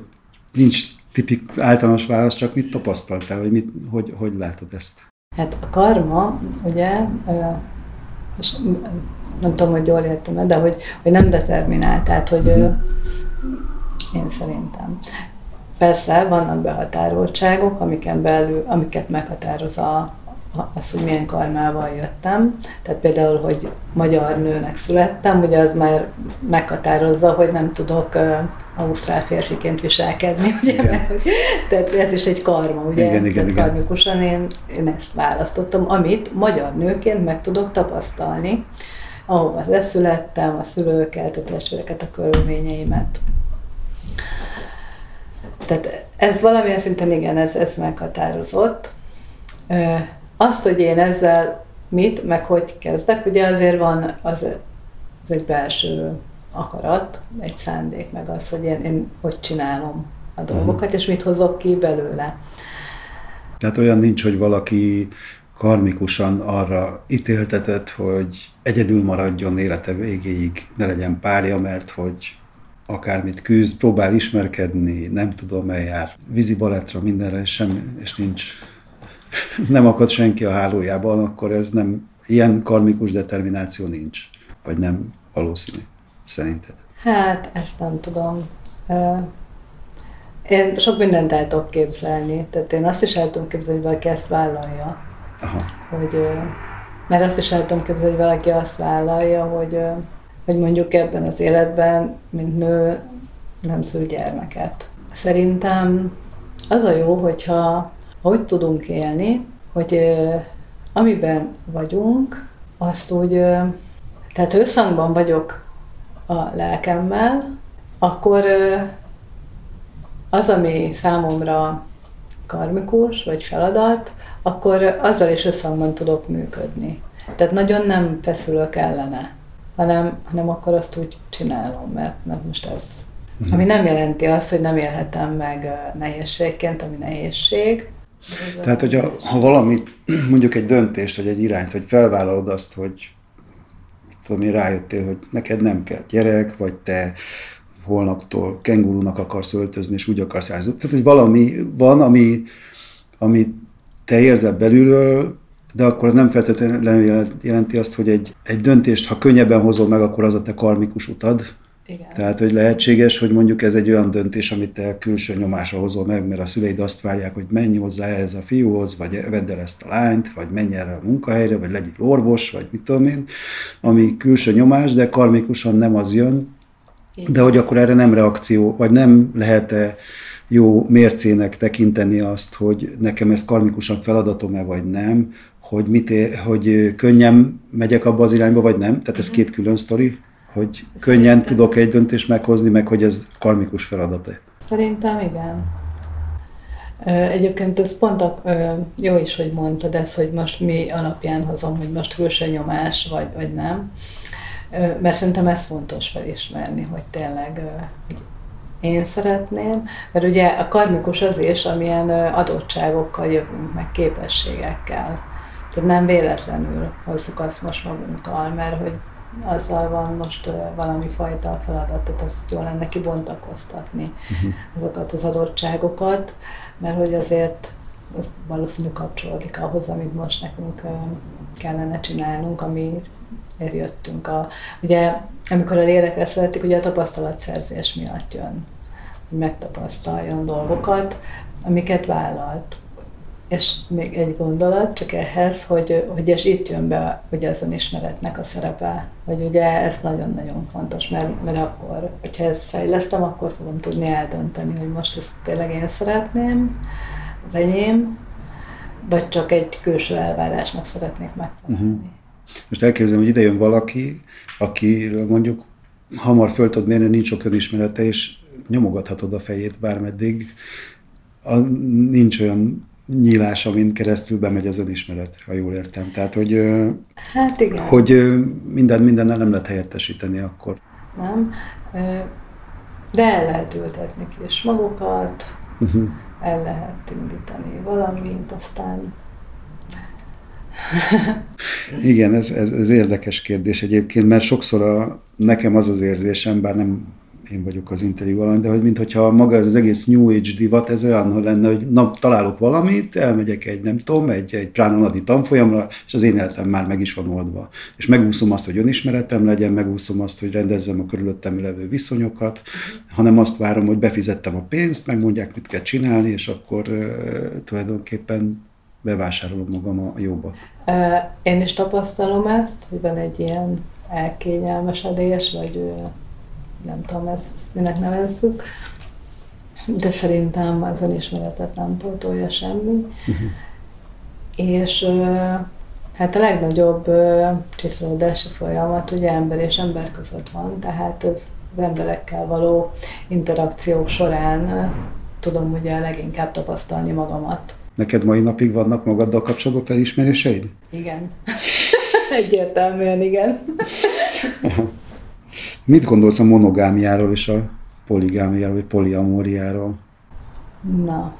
nincs tipik általános válasz, csak mit tapasztaltál, vagy mit, hogy, hogy látod ezt? Hát a karma, ugye, és nem tudom, hogy jól értem, de hogy, hogy nem determinált, tehát hogy uh-huh. én szerintem. Persze vannak behatároltságok, amiken belül, amiket meghatároz a, az, hogy milyen karmával jöttem. Tehát például, hogy magyar nőnek születtem, ugye az már meghatározza, hogy nem tudok uh, ausztrál férfiként viselkedni, ugye? Tehát ez is egy karma, ugye? Igen, igen, igen. Karmikusan én, én ezt választottam, amit magyar nőként meg tudok tapasztalni, ahova leszülettem, a szülőket, a testvéreket, a körülményeimet. Tehát ez valamilyen szinten igen, ez, ez meghatározott. Azt, hogy én ezzel mit, meg hogy kezdek, ugye azért van, az, az egy belső akarat, egy szándék, meg az, hogy én, én hogy csinálom a dolgokat, és mit hozok ki belőle. Tehát olyan nincs, hogy valaki karmikusan arra ítéltetett, hogy egyedül maradjon élete végéig, ne legyen párja, mert hogy akármit küzd, próbál ismerkedni, nem tudom, eljár vízi balettra, mindenre, és, semmi, és nincs, nem akad senki a hálójában, akkor ez nem, ilyen karmikus determináció nincs, vagy nem valószínű, szerinted? Hát, ezt nem tudom. Én sok mindent el tudok képzelni, tehát én azt is el tudom képzelni, hogy valaki ezt vállalja. Aha. Hogy, mert azt is el tudom képzelni, hogy valaki azt vállalja, hogy hogy mondjuk ebben az életben, mint nő, nem szül gyermeket. Szerintem az a jó, hogyha hogy tudunk élni, hogy ö, amiben vagyunk, azt úgy, ö, tehát összhangban vagyok a lelkemmel, akkor ö, az, ami számomra karmikus vagy feladat, akkor azzal is összhangban tudok működni. Tehát nagyon nem feszülök ellene. Hanem, hanem akkor azt úgy csinálom, mert, mert most ez... Mm. Ami nem jelenti azt, hogy nem élhetem meg nehézségként, ami nehézség. Tehát, hogyha ha valamit, mondjuk egy döntést, vagy egy irányt, hogy felvállalod azt, hogy tudom én, rájöttél, hogy neked nem kell gyerek, vagy te holnaptól kengurunak akarsz öltözni, és úgy akarsz állni. Tehát, hogy valami van, ami, ami te érzel belülről, de akkor az nem feltétlenül jelenti azt, hogy egy, egy döntést, ha könnyebben hozol meg, akkor az a te karmikus utad. Igen. Tehát, hogy lehetséges, hogy mondjuk ez egy olyan döntés, amit te külső nyomásra hozol meg, mert a szüleid azt várják, hogy menj hozzá ehhez a fiúhoz, vagy vedd el ezt a lányt, vagy menj erre a munkahelyre, vagy legyél orvos, vagy mit tudom én, ami külső nyomás, de karmikusan nem az jön. Igen. De hogy akkor erre nem reakció, vagy nem lehet-e jó mércének tekinteni azt, hogy nekem ez karmikusan feladatom-e, vagy nem, hogy, mit é- hogy könnyen megyek abba az irányba, vagy nem. Tehát ez két külön sztori, hogy ez könnyen szerintem... tudok egy döntést meghozni, meg hogy ez karmikus feladata. Szerintem igen. Egyébként ez pont a, jó is, hogy mondtad ezt, hogy most mi alapján hozom, hogy most külső nyomás, vagy, vagy nem. Mert szerintem ez fontos felismerni, hogy tényleg... Én szeretném, mert ugye a karmikus az is, amilyen adottságokkal jövünk, meg képességekkel. Tehát nem véletlenül hozzuk azt most magunkkal, mert hogy azzal van most valami fajta feladat, tehát azt jól lenne kibontakoztatni uh-huh. azokat az adottságokat, mert hogy azért az valószínű kapcsolódik ahhoz, amit most nekünk kellene csinálnunk, ami jöttünk. A, ugye, amikor a lélekre születik, ugye a tapasztalatszerzés miatt jön, hogy megtapasztaljon dolgokat, amiket vállalt. És még egy gondolat csak ehhez, hogy, hogy és itt jön be ugye az önismeretnek a szerepe, hogy ugye ez nagyon-nagyon fontos, mert, mert akkor, hogyha ezt fejlesztem, akkor fogom tudni eldönteni, hogy most ezt tényleg én szeretném, az enyém, vagy csak egy külső elvárásnak szeretnék megtalálni. Uh-huh. Most elképzelem, hogy ide jön valaki, aki mondjuk hamar föl tud mérni, nincs sok önismerete, és nyomogathatod a fejét bármeddig. A, nincs olyan nyílás, amin keresztül bemegy az önismeret, ha jól értem. Tehát, hogy, hát igen. hogy minden mindennel nem lehet helyettesíteni akkor. Nem, de el lehet ültetni kis magukat, uh-huh. el lehet indítani valamint, aztán... Igen, ez, ez, ez érdekes kérdés egyébként, mert sokszor a, nekem az az érzésem, bár nem én vagyok az interjú alany, de hogy mintha maga az egész New Age divat, ez olyan lenne, hogy na, találok valamit, elmegyek egy, nem tudom, egy, egy pránanadi tanfolyamra, és az én életem már meg is van oldva. És megúszom azt, hogy önismeretem legyen, megúszom azt, hogy rendezzem a körülöttem levő viszonyokat, hanem azt várom, hogy befizettem a pénzt, megmondják, mit kell csinálni, és akkor uh, tulajdonképpen bevásárolom magam a jóba. Én is tapasztalom ezt, hogy van egy ilyen elkényelmesedés, vagy nem tudom, ezt minek nevezzük, de szerintem az önismeretet nem pótolja semmi. Uh-huh. És hát a legnagyobb csiszolódási folyamat ugye ember és ember között van, tehát az emberekkel való interakciók során tudom ugye leginkább tapasztalni magamat. Neked mai napig vannak magaddal kapcsolatban felismeréseid? Igen. Egyértelműen igen. Mit gondolsz a monogámiáról és a poligámiáról, vagy poliamóriáról? Na.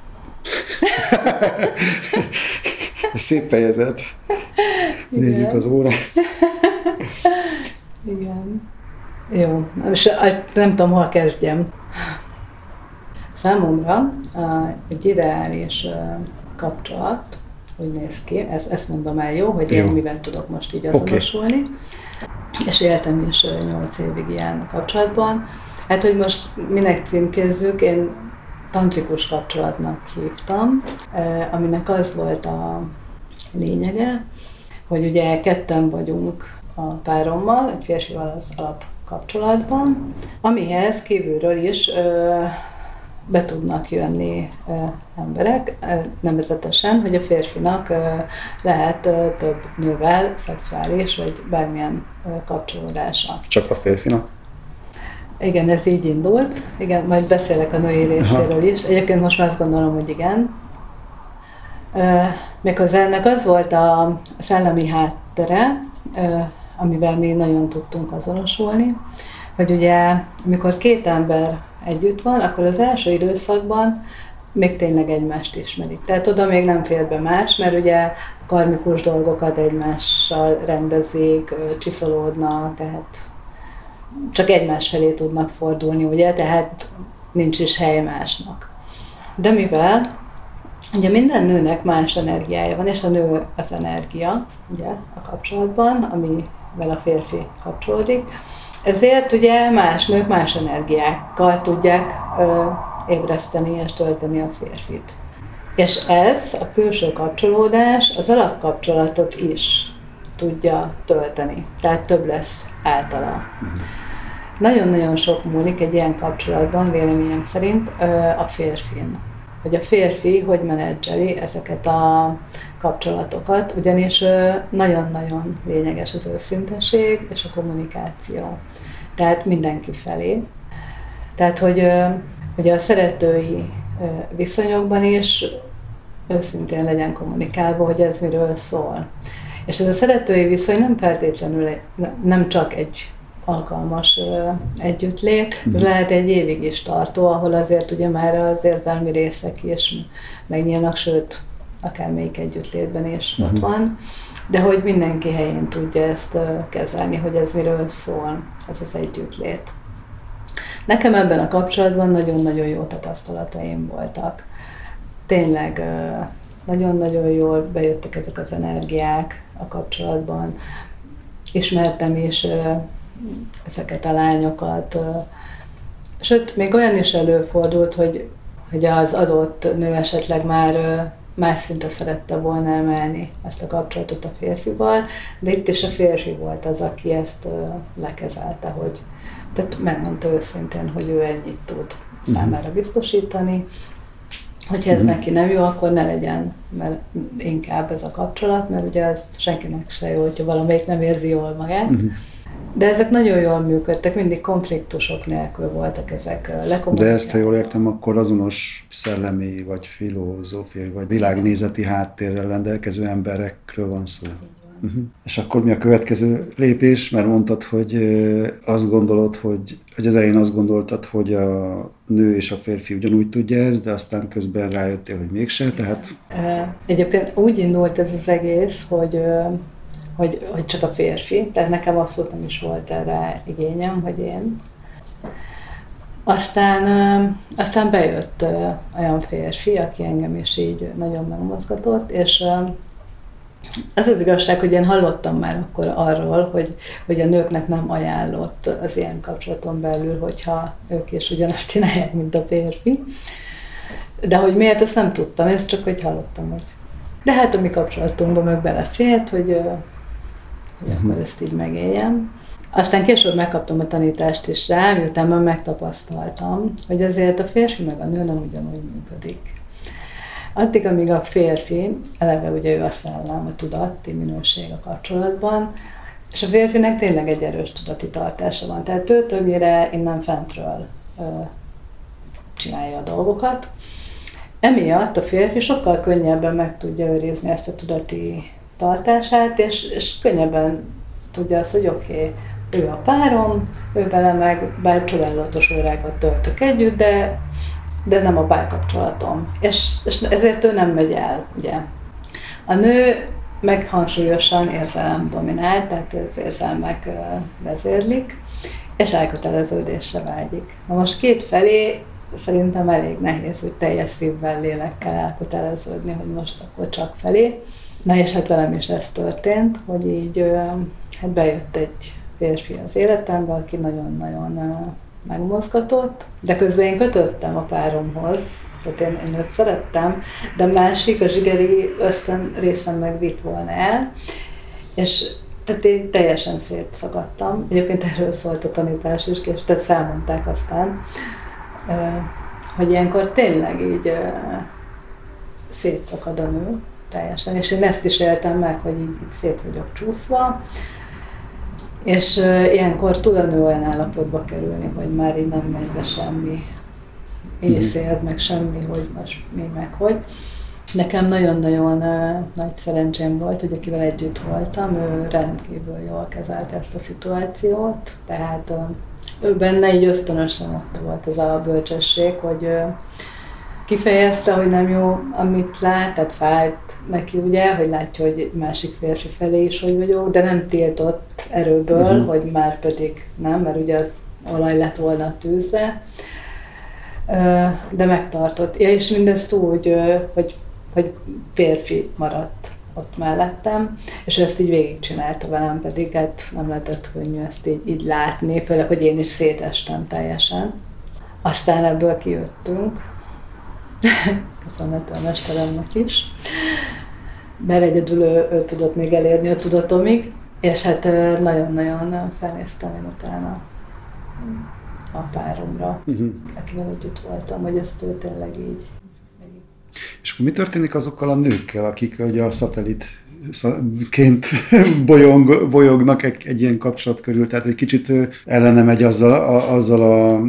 Szép fejezet. Igen. Nézzük az órát. Igen. Jó. És nem tudom, hol kezdjem. Számomra egy ideális kapcsolat, úgy néz ki, ez, ezt mondom el, jó, hogy jó. Én miben tudok most így azonosulni. Okay. És éltem is nyolc évig ilyen kapcsolatban. Hát, hogy most minek címkézzük, én tantrikus kapcsolatnak hívtam, aminek az volt a lényege, hogy ugye ketten vagyunk a párommal, egy férfival az alapkapcsolatban, amihez kívülről is be tudnak jönni ö, emberek, ö, nevezetesen, hogy a férfinak ö, lehet ö, több nővel szexuális, vagy bármilyen ö, kapcsolódása. Csak a férfinak? Igen, ez így indult. Igen, majd beszélek a női részéről is. Egyébként most már azt gondolom, hogy igen. Ö, méghozzá ennek az volt a szellemi háttere, ö, amivel mi nagyon tudtunk azonosulni, hogy ugye, amikor két ember együtt van, akkor az első időszakban még tényleg egymást ismerik. Tehát oda még nem fér be más, mert ugye karmikus dolgokat egymással rendezik, csiszolódnak, tehát csak egymás felé tudnak fordulni, ugye, tehát nincs is hely másnak. De mivel ugye minden nőnek más energiája van, és a nő az energia, ugye, a kapcsolatban, amivel a férfi kapcsolódik, ezért ugye más nők más energiákkal tudják ö, ébreszteni és tölteni a férfit. És ez, a külső kapcsolódás, az alapkapcsolatot is tudja tölteni, tehát több lesz általa. Nagyon-nagyon sok múlik egy ilyen kapcsolatban, véleményem szerint, ö, a férfin. Hogy a férfi hogy menedzseli ezeket a kapcsolatokat, ugyanis nagyon-nagyon lényeges az őszinteség és a kommunikáció. Tehát mindenki felé. Tehát, hogy, hogy a szeretői viszonyokban is őszintén legyen kommunikálva, hogy ez miről szól. És ez a szeretői viszony nem feltétlenül, nem csak egy alkalmas együttlét. Ez lehet egy évig is tartó, ahol azért ugye már az érzelmi részek is megnyílnak, sőt, akármelyik együttlétben is uh-huh. ott van, de hogy mindenki helyén tudja ezt kezelni, hogy ez miről szól, ez az együttlét. Nekem ebben a kapcsolatban nagyon-nagyon jó tapasztalataim voltak. Tényleg nagyon-nagyon jól bejöttek ezek az energiák a kapcsolatban. Ismertem is ezeket a lányokat. Sőt, még olyan is előfordult, hogy, hogy az adott nő esetleg már más szintre szerette volna emelni ezt a kapcsolatot a férfival, de itt is a férfi volt az, aki ezt lekezelte, hogy tehát megmondta őszintén, hogy ő ennyit tud számára biztosítani, Hogyha ez neki nem jó, akkor ne legyen, mert inkább ez a kapcsolat, mert ugye az senkinek se jó, hogyha valamelyik nem érzi jól magát. De ezek nagyon jól működtek, mindig konfliktusok nélkül voltak ezek lekomolyabb. De ezt, ha jól értem, akkor azonos szellemi, vagy filozófiai, vagy világnézeti háttérrel rendelkező emberekről van szó. Uh-huh. És akkor mi a következő lépés? Mert mondtad, hogy azt gondolod, hogy, hogy az elején azt gondoltad, hogy a nő és a férfi ugyanúgy tudja ezt, de aztán közben rájöttél, hogy mégse, tehát... Egyébként úgy indult ez az egész, hogy, hogy, hogy csak a férfi, tehát nekem abszolút nem is volt erre igényem, hogy én. Aztán, aztán bejött olyan férfi, aki engem is így nagyon megmozgatott, és... Az az igazság, hogy én hallottam már akkor arról, hogy, hogy a nőknek nem ajánlott az ilyen kapcsolaton belül, hogyha ők is ugyanazt csinálják, mint a férfi. De hogy miért, azt nem tudtam, ez csak, hogy hallottam, hogy... De hát a mi kapcsolatunkban meg belefért, hogy, hogy akkor ezt így megéljem. Aztán később megkaptam a tanítást is rá, miután már megtapasztaltam, hogy azért a férfi meg a nő nem ugyanúgy működik. Addig, amíg a férfi, eleve ugye ő a szellem, a tudati minőség a kapcsolatban, és a férfinek tényleg egy erős tudati tartása van. Tehát ő többnyire innen fentről ö, csinálja a dolgokat. Emiatt a férfi sokkal könnyebben meg tudja őrizni ezt a tudati tartását, és, és könnyebben tudja azt, hogy oké, okay, ő a párom, ő vele meg, bár csodálatos órákat töltök együtt, de de nem a párkapcsolatom. És, és ezért ő nem megy el, ugye. A nő meg hangsúlyosan érzelem dominál, tehát az érzelmek vezérlik, és elköteleződésre vágyik. Na most két felé szerintem elég nehéz, hogy teljes szívvel, lélekkel elköteleződni, hogy most akkor csak felé. Na és hát velem is ez történt, hogy így hát bejött egy férfi az életembe, aki nagyon-nagyon megmozgatott, de közben én kötöttem a páromhoz, tehát én, én őt szerettem, de másik, a zsigeri ösztön részem meg vitt volna el, és tehát én teljesen szétszakadtam. Egyébként erről szólt a tanítás is, és tehát számolták aztán, hogy ilyenkor tényleg így szétszakad a nő teljesen, és én ezt is éltem meg, hogy így, így szét vagyok csúszva, és ilyenkor tud a nő olyan állapotba kerülni, hogy már így nem megy be semmi észért, meg semmi, hogy most mi, meg hogy. Nekem nagyon-nagyon nagy szerencsém volt, hogy akivel együtt voltam, ő rendkívül jól kezelte ezt a szituációt, tehát ő benne így ösztönösen ott volt ez a bölcsesség, hogy kifejezte, hogy nem jó, amit lát, tehát fájt neki ugye, hogy látja, hogy másik férfi felé is hogy vagyok, de nem tiltott erőből, uh-huh. hogy már pedig nem, mert ugye az olaj lett volna a tűzre, de megtartott. Ja, és mindezt úgy, hogy, hogy férfi maradt ott mellettem, és ezt így végigcsinálta velem, pedig hát nem lehetett könnyű ezt így, így látni, főleg, hogy én is szétestem teljesen. Aztán ebből kijöttünk. Köszönhető a mesteremnek is, mert egyedül ő, ő tudott még elérni a tudatomig, és hát nagyon-nagyon felnéztem én utána a páromra, uh-huh. akivel együtt voltam, hogy ez tényleg így. És akkor mi történik azokkal a nőkkel, akik ugye a szatellitként bolyong, bolyognak egy, egy ilyen kapcsolat körül, tehát egy kicsit ellene megy azzal a, azzal a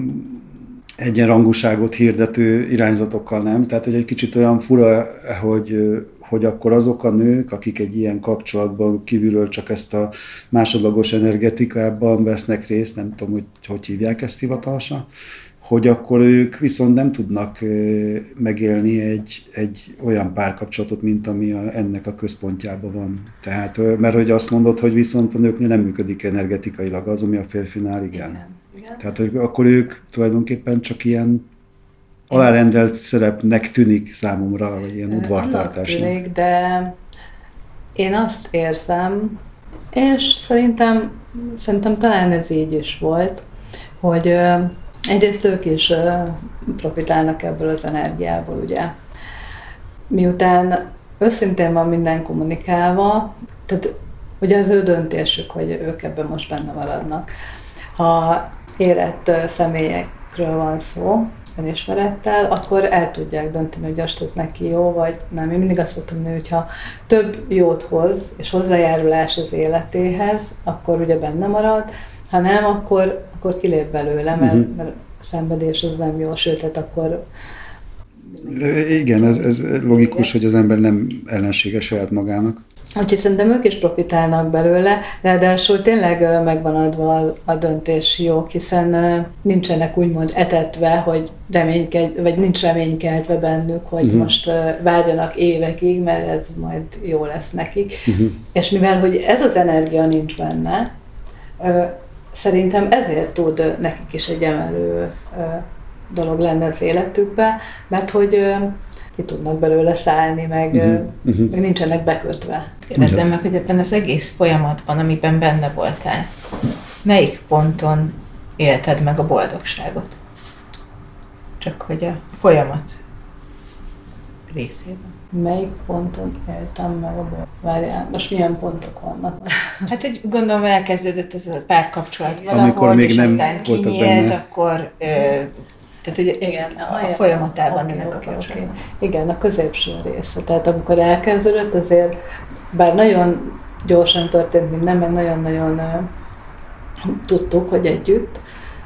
egyenrangúságot hirdető irányzatokkal, nem? Tehát, hogy egy kicsit olyan fura, hogy, hogy akkor azok a nők, akik egy ilyen kapcsolatban kívülről csak ezt a másodlagos energetikában vesznek részt, nem tudom, hogy hogy hívják ezt hivatalosan, hogy akkor ők viszont nem tudnak megélni egy, egy olyan párkapcsolatot, mint ami a, ennek a központjában van. Tehát, mert hogy azt mondod, hogy viszont a nőknél nem működik energetikailag az, ami a férfinál igen. igen. Tehát, hogy akkor ők tulajdonképpen csak ilyen alárendelt szerepnek tűnik számomra, vagy ilyen udvartartásnak. Tűnik, de én azt érzem, és szerintem, szerintem talán ez így is volt, hogy egyrészt ők is profitálnak ebből az energiából, ugye. Miután őszintén van minden kommunikálva, tehát ugye az ő döntésük, hogy ők ebben most benne maradnak. Ha érett személyekről van szó, önismerettel, akkor el tudják dönteni, hogy azt az neki jó, vagy nem. Én mindig azt szoktam mondani, hogy ha több jót hoz, és hozzájárulás az életéhez, akkor ugye benne marad, ha nem, akkor, akkor kilép belőle, mert, uh-huh. mert a szenvedés az nem jó, sőt, tehát akkor... Igen, ez, ez logikus, igen. Hogy az ember nem ellensége saját magának. Úgyhogy szerintem ők is profitálnak belőle, ráadásul tényleg megvan adva a döntési jog, hiszen nincsenek úgymond etetve, hogy reményked, vagy nincs reménykeltve bennük, hogy uh-huh. most várjanak évekig, mert ez majd jó lesz nekik. Uh-huh. És mivel, hogy ez az energia nincs benne, szerintem ezért tud nekik is egy emelő dolog lenni az életükbe, mert hogy ki tudnak belőle szállni, meg, uh-huh. Uh-huh. meg nincsenek bekötve. Kérdezzem meg, hogy ebben az egész folyamatban, amiben benne voltál, melyik ponton élted meg a boldogságot? Csak hogy a folyamat részében. Melyik ponton éltem meg a boldogságot? Várjál, most milyen pontok vannak? Hát, hogy gondolom elkezdődött ez a párkapcsolat valahol, és aztán kinyílt, akkor... Ö, Tehát, hogy igen, a, a folyamatában okay, ennek a okay. Igen, a középső része. Tehát amikor elkezdődött, azért bár nagyon gyorsan történt minden, meg nagyon-nagyon uh, tudtuk, hogy együtt,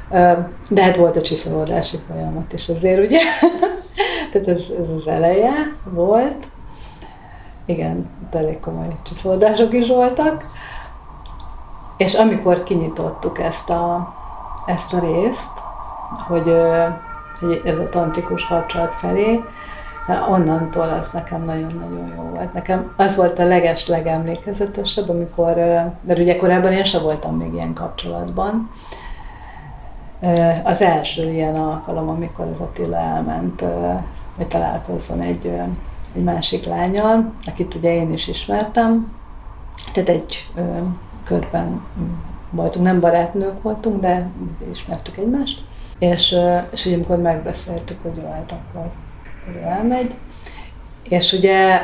uh, de hát volt a csiszolódási folyamat is azért, ugye? Tehát ez, ez az eleje volt. Igen, elég komoly csiszolódások is voltak. És amikor kinyitottuk ezt a, ezt a részt, Hogy, hogy ez a tantrikus kapcsolat felé, onnantól az nekem nagyon-nagyon jó volt. Nekem az volt a leges legemlékezetesebb, amikor, mert ugye korábban én sem voltam még ilyen kapcsolatban. Az első ilyen alkalom, amikor az Attila elment, hogy találkozzon egy, egy másik lányal, akit ugye én is ismertem. Tehát egy körben voltunk, nem barátnők voltunk, de ismertük egymást. És, és ugye amikor megbeszéltük, hogy jól állt, akkor, akkor elmegy. És ugye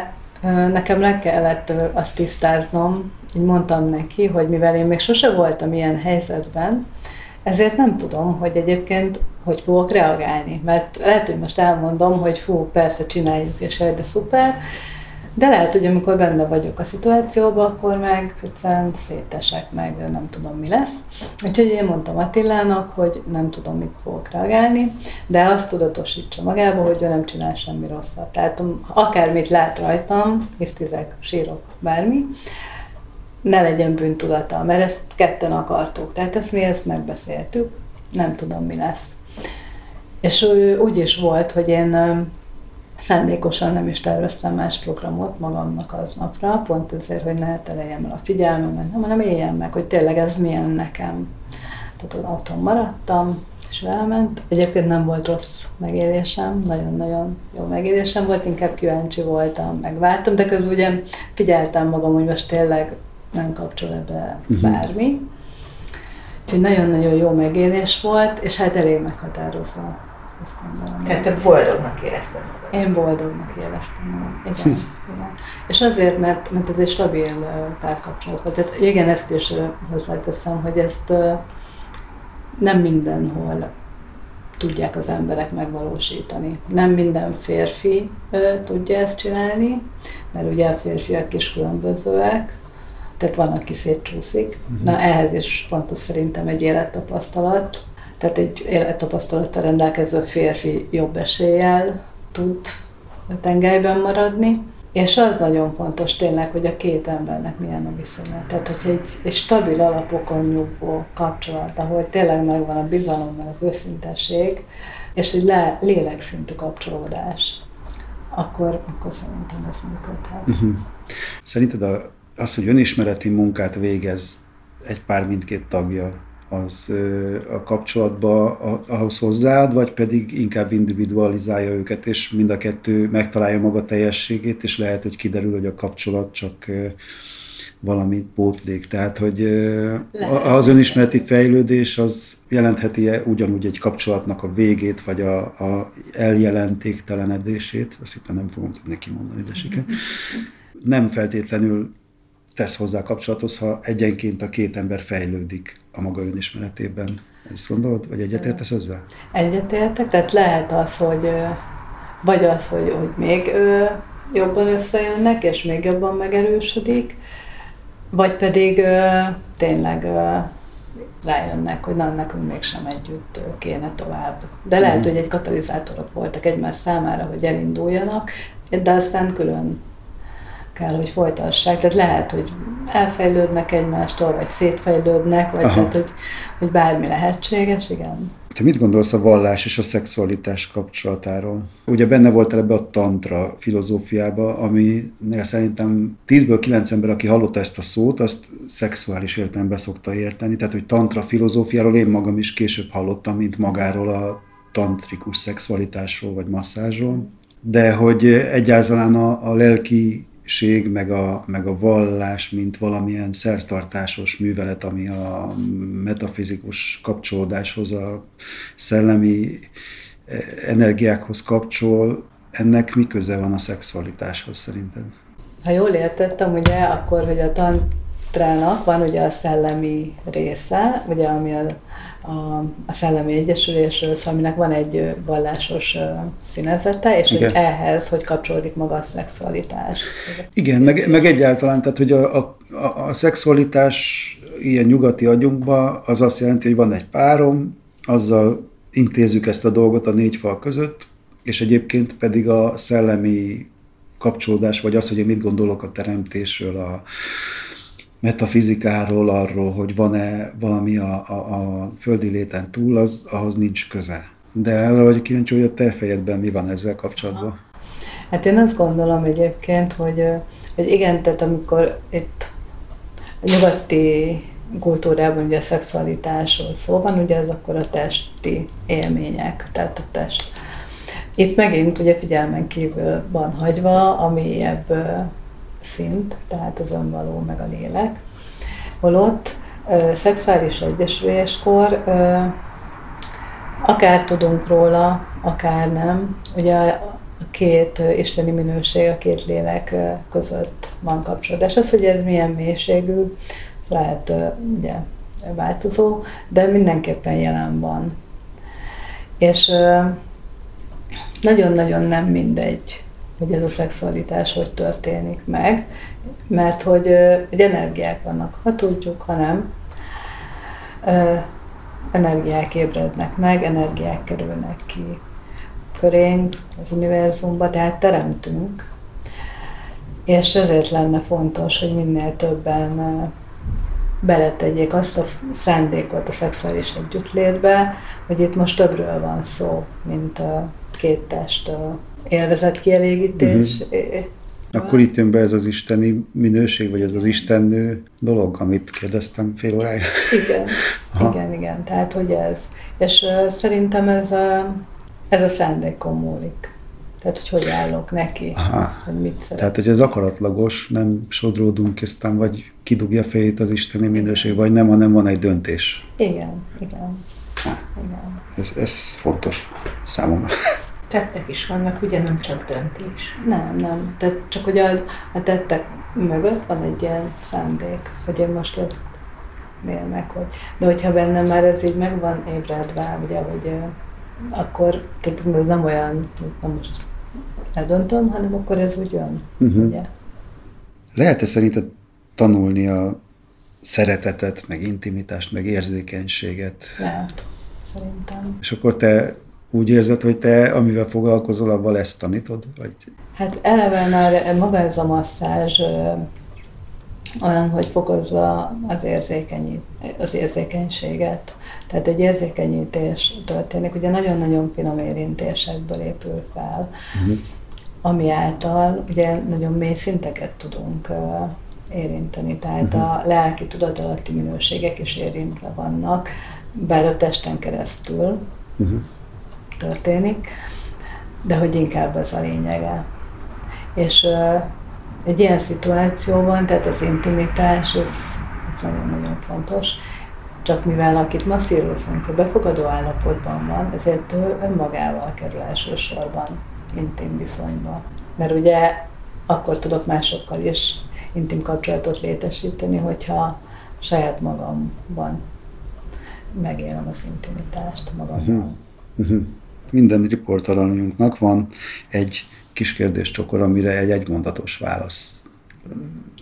nekem le kellett azt tisztáznom, így mondtam neki, hogy mivel én még sose voltam ilyen helyzetben, ezért nem tudom, hogy egyébként hogy fogok reagálni. Mert lehet, hogy most elmondom, hogy hú, persze csináljuk, és de szuper, de lehet, hogy amikor benne vagyok a szituációban, akkor meg egyszerűen szétesek, meg nem tudom, mi lesz. Úgyhogy én mondtam Attilának, hogy nem tudom, mit fogok reagálni, de azt tudatosítsa magába, hogy ő nem csinál semmi rosszat. Tehát akármit lát rajtam, hisztizek, sírok, bármi, ne legyen bűntudata, mert ezt ketten akartuk. Tehát ezt mi ezt megbeszéltük, nem tudom, mi lesz. És úgy is volt, hogy én... szándékosan nem is terveztem más programot magamnak aznapra, pont azért, hogy ne tereljem el a figyelmemet, hanem éljem meg, hogy tényleg ez milyen nekem. Tehát otthon maradtam, és elment. Egyébként nem volt rossz megélésem, nagyon-nagyon jó megélésem volt, inkább kíváncsi voltam, megvártam, de közben ugye figyeltem magam, hogy most tényleg nem kapcsol ebbe bármi. Úgyhogy nagyon-nagyon jó megélés volt, és hát elég meghatározó. Tehát te boldognak éreztem magam. Én boldognak éreztem magam, igen. Hm. igen. És azért, mert, mert ez egy stabil párkapcsolat volt. Tehát igen, ezt is hozzáteszem, hogy ezt nem mindenhol tudják az emberek megvalósítani. Nem minden férfi tudja ezt csinálni, mert ugye a férfiak is különbözőek, tehát van, aki szétcsúszik. Mm-hmm. Na ehhez is fontos szerintem egy élettapasztalat, tehát egy élettapasztalattal rendelkező férfi jobb eséllyel tud a tengelyben maradni. És az nagyon fontos tényleg, hogy a két embernek milyen a viszonya. Tehát, hogyha egy, egy stabil alapokon nyugvó kapcsolat, ahol tényleg megvan a bizalom, meg az őszinteség, és egy le, lélekszintű kapcsolódás, akkor, akkor szerintem ez működhet. Uh-huh. Szerinted a, az, hogy önismereti munkát végez egy pár mindkét tagja, az a kapcsolatba ahhoz hozzáad, vagy pedig inkább individualizálja őket, és mind a kettő megtalálja maga teljességét, és lehet, hogy kiderül, hogy a kapcsolat csak valamit pótlék. Tehát, hogy az önismereti fejlődés, az jelentheti ugyanúgy egy kapcsolatnak a végét, vagy a, a eljelentéktelenedését. Azt hittem nem fogom tudni kimondani, de siker. Nem feltétlenül tesz hozzá a kapcsolathoz, ha egyenként a két ember fejlődik a maga önismeretében. Ezt gondolod, vagy egyetértesz ezzel? Egyetértek, tehát lehet az, hogy vagy az, hogy, hogy még jobban összejönnek, és még jobban megerősödik, vagy pedig tényleg rájönnek, hogy na, nekünk mégsem együtt kéne tovább. De lehet, uh-huh. hogy egy katalizátorok voltak egymás számára, hogy elinduljanak, de aztán külön kell, hogy folytassák. Tehát lehet, hogy elfejlődnek egymástól, vagy szétfejlődnek, vagy tehát, hogy, hogy bármi lehetséges, igen. Te mit gondolsz a vallás és a szexualitás kapcsolatáról? Ugye benne voltál ebbe a tantra filozófiába, ami szerintem tízből kilenc ember, aki hallotta ezt a szót, azt szexuális értelemben szokta érteni. Tehát, hogy tantra filozófiáról én magam is később hallottam, mint magáról a tantrikus szexualitásról, vagy masszázsról. De hogy egyáltalán a, a lelki meg a, meg a vallás, mint valamilyen szertartásos művelet, ami a metafizikus kapcsolódáshoz, a szellemi energiákhoz kapcsol, ennek mi köze van a szexualitáshoz szerinted? Ha jól értettem, ugye akkor, hogy a tantrának van ugye a szellemi része, ugye ami a, a, a szellemi egyesülésről, aminek van egy vallásos színezete, és hogy ehhez, hogy kapcsolódik maga a szexualitás. Ezek Igen, meg, meg egyáltalán, tehát hogy a, a, a szexualitás ilyen nyugati agyunkban az azt jelenti, hogy van egy párom, azzal intézzük ezt a dolgot a négy fal között, és egyébként pedig a szellemi kapcsolódás, vagy az, hogy én mit gondolok a teremtésről, a metafizikáról, arról, hogy van-e valami a, a, a földi léten túl, az, ahhoz nincs köze. De arra vagyok kíváncsi, hogy a te fejedben mi van ezzel kapcsolatban? Hát én azt gondolom egyébként, hogy, hogy igen, tehát amikor itt a nyugati kultúrában ugye a szexualitásról szó van, ugye ez akkor a testi élmények, tehát a test. Itt megint ugye figyelmen kívül van hagyva, ami ebből szint, tehát az önvaló meg a lélek. Holott ö, szexuális egyesüléskor ö, akár tudunk róla, akár nem. Ugye a két isteni minőség a két lélek között van kapcsolódás. Az, hogy ez milyen mélységű, lehet ö, ugye, változó, de mindenképpen jelen van. És ö, nagyon-nagyon nem mindegy, hogy ez a szexualitás hogy történik meg, mert hogy, hogy energiák vannak, ha tudjuk, ha nem, energiák ébrednek meg, energiák kerülnek ki körénk, az univerzumba, tehát teremtünk, és ezért lenne fontos, hogy minél többen beletegyék azt a szándékot a szexuális együttlétbe, hogy itt most többről van szó, mint a két test élvezetkielégítés. Uh-huh. Akkor itt jön be ez az isteni minőség, vagy ez az istennő dolog, amit kérdeztem fél órája. Igen, igen, igen. Tehát, hogy ez. És uh, szerintem ez a, ez a szándékon múlik. Tehát, hogy hogy állok neki. Hogy mit szeretném. Tehát, hogy ez akaratlagos, nem sodródunk, aztán vagy kidugja fejét az isteni minőség, vagy nem, hanem van egy döntés. Igen, igen. igen. Ez, ez fontos számomra. Tettek is vannak, ugye nem csak döntés. Nem, nem. Tehát csak hogy a, a tettek mögött van egy ilyen szándék, hogy én most ezt miért meg, hogy... De hogyha bennem már ez így meg van ébredve, ugye, hogy akkor tehát ez nem olyan, nem most eldöntöm, hanem akkor ez úgy jön, uh-huh. ugye. Lehet-e szerinted tanulni a szeretetet, meg intimitást, meg érzékenységet? Lehet, szerintem. És akkor te... Úgy érzed, hogy te, amivel foglalkozol, abban ezt tanítod? Vagy? Hát eleve már maga ez a masszázs ö, olyan, hogy fokozza az, érzékeny, az érzékenységet. Tehát egy érzékenyítés történik. Ugye nagyon-nagyon finom érintésekből épül fel, uh-huh. ami által ugye nagyon mély szinteket tudunk ö, érinteni. Tehát uh-huh. a lelki, tudatalatti minőségek is érintve vannak, bár a testen keresztül. Uh-huh. történik, de hogy inkább ez a lényege. És uh, egy ilyen szituációban, tehát az intimitás, ez, ez nagyon-nagyon fontos, csak mivel akit masszírozunk, a befogadó állapotban van, ezért ő önmagával kerül elsősorban intim viszonyba. Mert ugye akkor tudok másokkal is intim kapcsolatot létesíteni, hogyha saját magamban megélem az intimitást magamban. Uh-huh. Uh-huh. Minden riportalanjunknak van egy kis kérdéscsokor, amire egy egymondatos válasz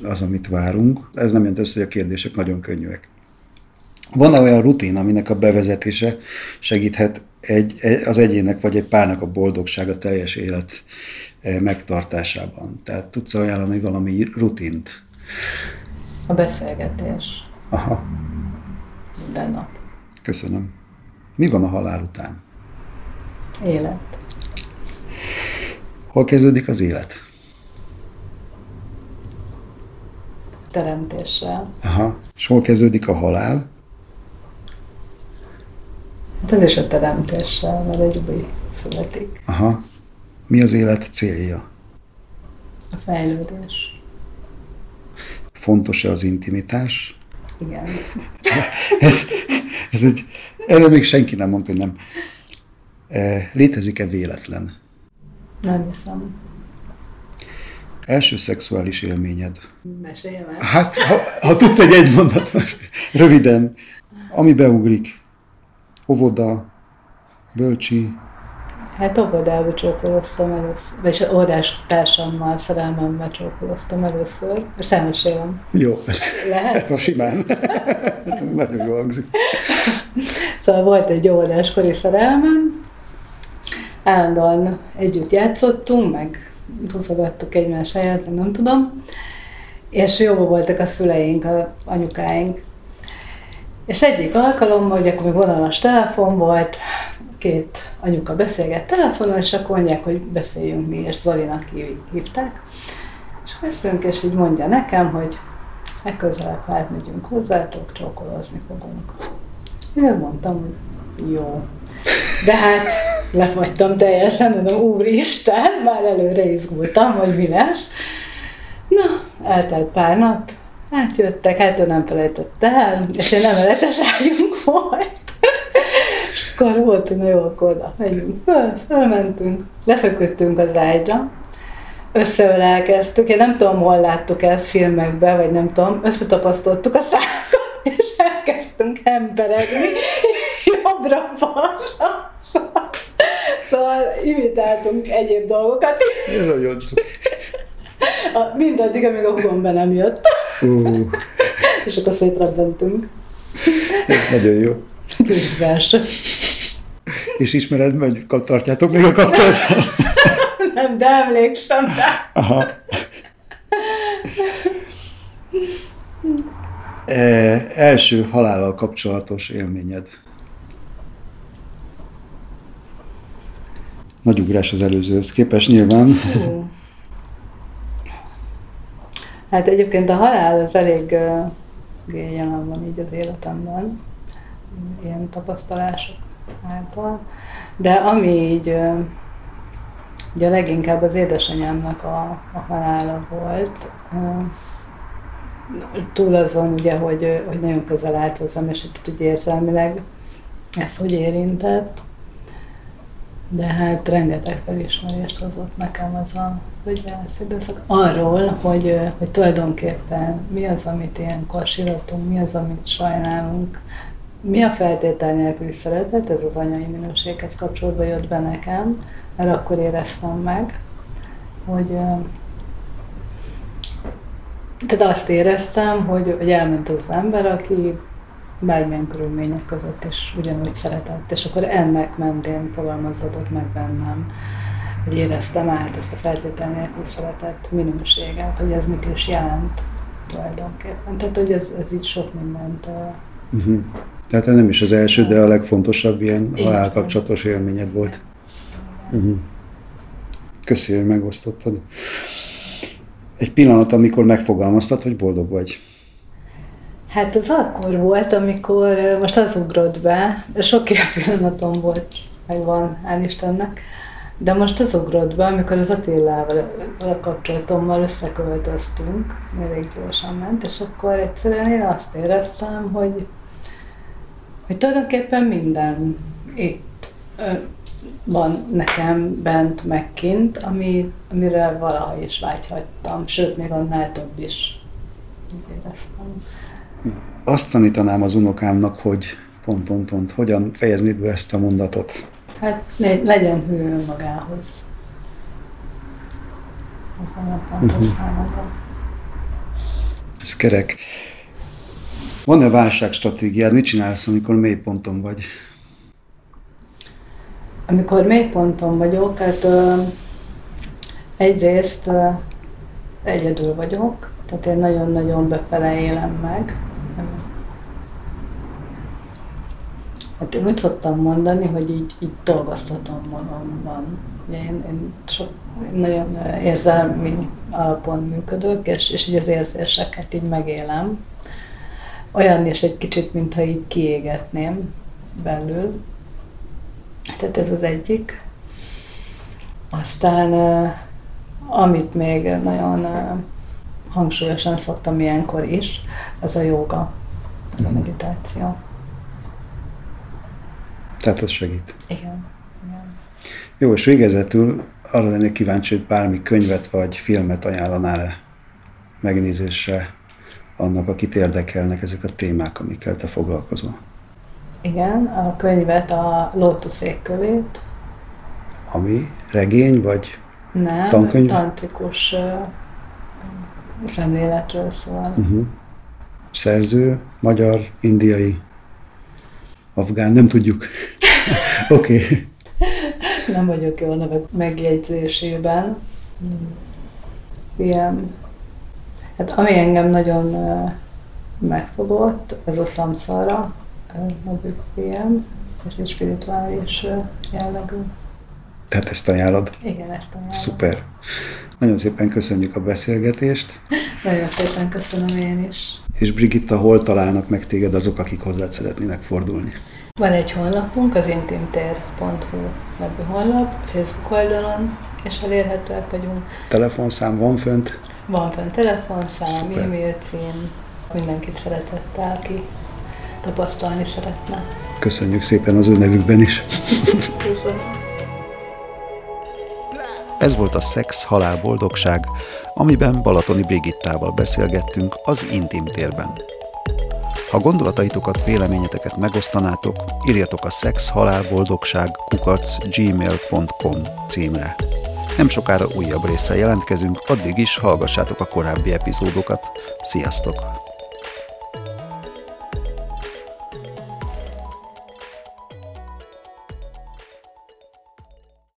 az, amit várunk. Ez nem jelenti össze, hogy a kérdések nagyon könnyűek. Van olyan rutin, aminek a bevezetése segíthet egy, az egyének vagy egy párnak a boldogsága teljes élet megtartásában? Tehát tudsz ajánlani valami rutint? A beszélgetés. Aha. Minden nap. Köszönöm. Mi van a halál után? Élet. Hol kezdődik az élet? Teremtéssel. Aha. És hol kezdődik a halál? Hát ez is a teremtéssel, mert egy új születik. Aha. Mi az élet célja? A fejlődés. Fontos-e az intimitás? Igen. ez, ez egy, erről még senki nem mondta, hogy nem. Létezik-e véletlen? Nem hiszem. Első szexuális élményed? Mesélj már. Hát, ha, ha tudsz egy egy mondatot, röviden. Ami beugrik. Óvoda, bölcsi. Hát óvodába csókoloztam először, vagyis óvodástársammal, szerelmemmel csókoloztam először. Ezt elmesélem. Jó, ez lehet? Simán. Nagyon jól hangzik. Szóval volt egy óvodáskori szerelmem, állandóan együtt játszottunk, meg húzogattuk egymás helyet, nem tudom, és jobban voltak a szüleink, a anyukáink. És egyik alkalommal, hogy akkor még vonalas telefon volt, két anyuka beszélgett telefonon, és akkor mondják, hogy beszéljünk mi, és Zolinak hívták. És beszélünk, és így mondja nekem, hogy legközelebb, ha átmegyünk hozzátok, csókolozni fogunk. Én megmondtam, hogy jó. De hát lefagytam teljesen, mondom, úristen, már előre izgultam, hogy mi lesz. Na, eltelt pár nap, átjöttek, hát ő nem felejtett el, és én emeletes ágyunk volt. És akkor volt, hogy na jó, akkor oda megyünk föl, fölmentünk, lefeküdtünk az ágyra, összeölelkeztük, én nem tudom, hol láttuk ezt filmekben, vagy nem tudom, összetapasztoltuk a szákat, és elkezdtünk emberegni, jobbra-balra. Szóval, szóval imitáltunk egyéb dolgokat. Ez nagyon szó. Mindaddig, amíg a húgom be nem jött. Uh. És akkor szétrebbentünk. Ez nagyon jó. Tűzvás. És ismered, hogy tartjátok még a kapcsolatot? Nem, de emlékszem rá. Aha. E, első halállal kapcsolatos élményed. Nagy ugrás az előzőhöz képest, nyilván. Hú. Hát egyébként a halál az elég uh, jelen van így az életemben, ilyen tapasztalások által. De ami így, uh, ugye leginkább az édesanyámnak a, a halála volt, uh, túl azon ugye, hogy, hogy nagyon közel állt hozzám, és itt ugye érzelmileg ez hogy érintett. De hát rengeteg felismerést hozott nekem az a válasz időszak arról, hogy, hogy tulajdonképpen mi az, amit ilyenkor síratunk, mi az, amit sajnálunk, mi a feltétel nélküli szeretet, ez az anyai minőséghez kapcsolódva jött be nekem, mert akkor éreztem meg, hogy tehát azt éreztem, hogy, hogy elment az ember, aki bármilyen körülmények között is ugyanúgy szeretett, és akkor ennek mentén fogalmazódott meg bennem, hogy éreztem át ezt a feltétel nélkül szeretett minőséget, hogy ez mit is jelent tulajdonképpen. Tehát, hogy ez, ez így sok mindent. Uh-huh. Tehát nem is az első, de a legfontosabb ilyen halálkapcsolatos élményed volt. Uh-huh. Köszi, hogy megosztottad. Egy pillanat, amikor megfogalmaztad, hogy boldog vagy. Hát az akkor volt, amikor most az ugrott be, sok ilyen pillanatom volt, megvan, hál' Istennek, de most az ugrott be, amikor az Attilával, a kapcsolatommal összeköltöztünk, elég gyorsan ment, és akkor egyszerűen én azt éreztem, hogy, hogy tulajdonképpen minden itt van nekem bent, meg kint, ami, amire valaha is vágyhattam, sőt, még annál több is. Azt tanítanám az unokámnak, hogy pont, pont, pont, hogyan fejezni be ezt a mondatot. Hát legyen hű önmagához. Az alapjátos uh-huh. számára. Ez kerek. Van-e válságstratégiád? Mit csinálsz, amikor mélyponton vagy? Amikor mélyponton vagyok, hát ö, egyrészt ö, egyedül vagyok, tehát én nagyon-nagyon befele élem meg. Hát én úgy szoktam mondani, hogy így, így dolgoztatom magamban. Én, én, sok, én nagyon érzelmi alapon működök, és, és így az érzéseket így megélem. Olyan is egy kicsit, mintha így kiégetném belül. Tehát ez az egyik. Aztán, amit még nagyon hangsúlyosan szoktam ilyenkor is, az a jóga, az a meditáció. Tehát az segít. Igen. Igen. Jó, és végezetül arra lennék kíváncsi, hogy bármi könyvet vagy filmet ajánlanál-e megnézésre annak, akit érdekelnek ezek a témák, amikkel te foglalkozol. Igen, a könyvet, A Lótusz Égkölét. Ami? Regény, vagy nem, tankönyv? Nem, tantrikus uh, szemléletről szól. Uh-huh. Szerző, magyar, indiai, afgán, nem tudjuk. Oké. Okay. Nem vagyok jó a nevek megjegyzésében. Ilyen. Hát ami engem nagyon uh, megfogott, ez a Szamszara nevű film, ez egy spirituális uh, jellegű. Tehát ezt ajánlod? Igen, ezt ajánlom. Szuper. Nagyon szépen köszönjük a beszélgetést. Nagyon szépen köszönöm én is. És Brigitta, hol találnak meg téged azok, akik hozzád szeretnének fordulni? Van egy honlapunk, az intim tér pont hu nevű honlap, Facebook oldalon, és elérhetőek vagyunk. Telefonszám van fönt? Van fent telefonszám, e-mail cím, mindenkit szeretettel, aki tapasztalni szeretne. Köszönjük szépen az ő nevükben is. Köszönöm. Ez volt a Szex-Halál-Boldogság, amiben Balatoni Brigittával beszélgettünk az Intim térben. Ha gondolataitokat, véleményeteket megosztanátok, írjatok a szex halál boldogság kukac gmail pont com címre. Nem sokára újabb résszel jelentkezünk, addig is hallgassátok a korábbi epizódokat. Sziasztok!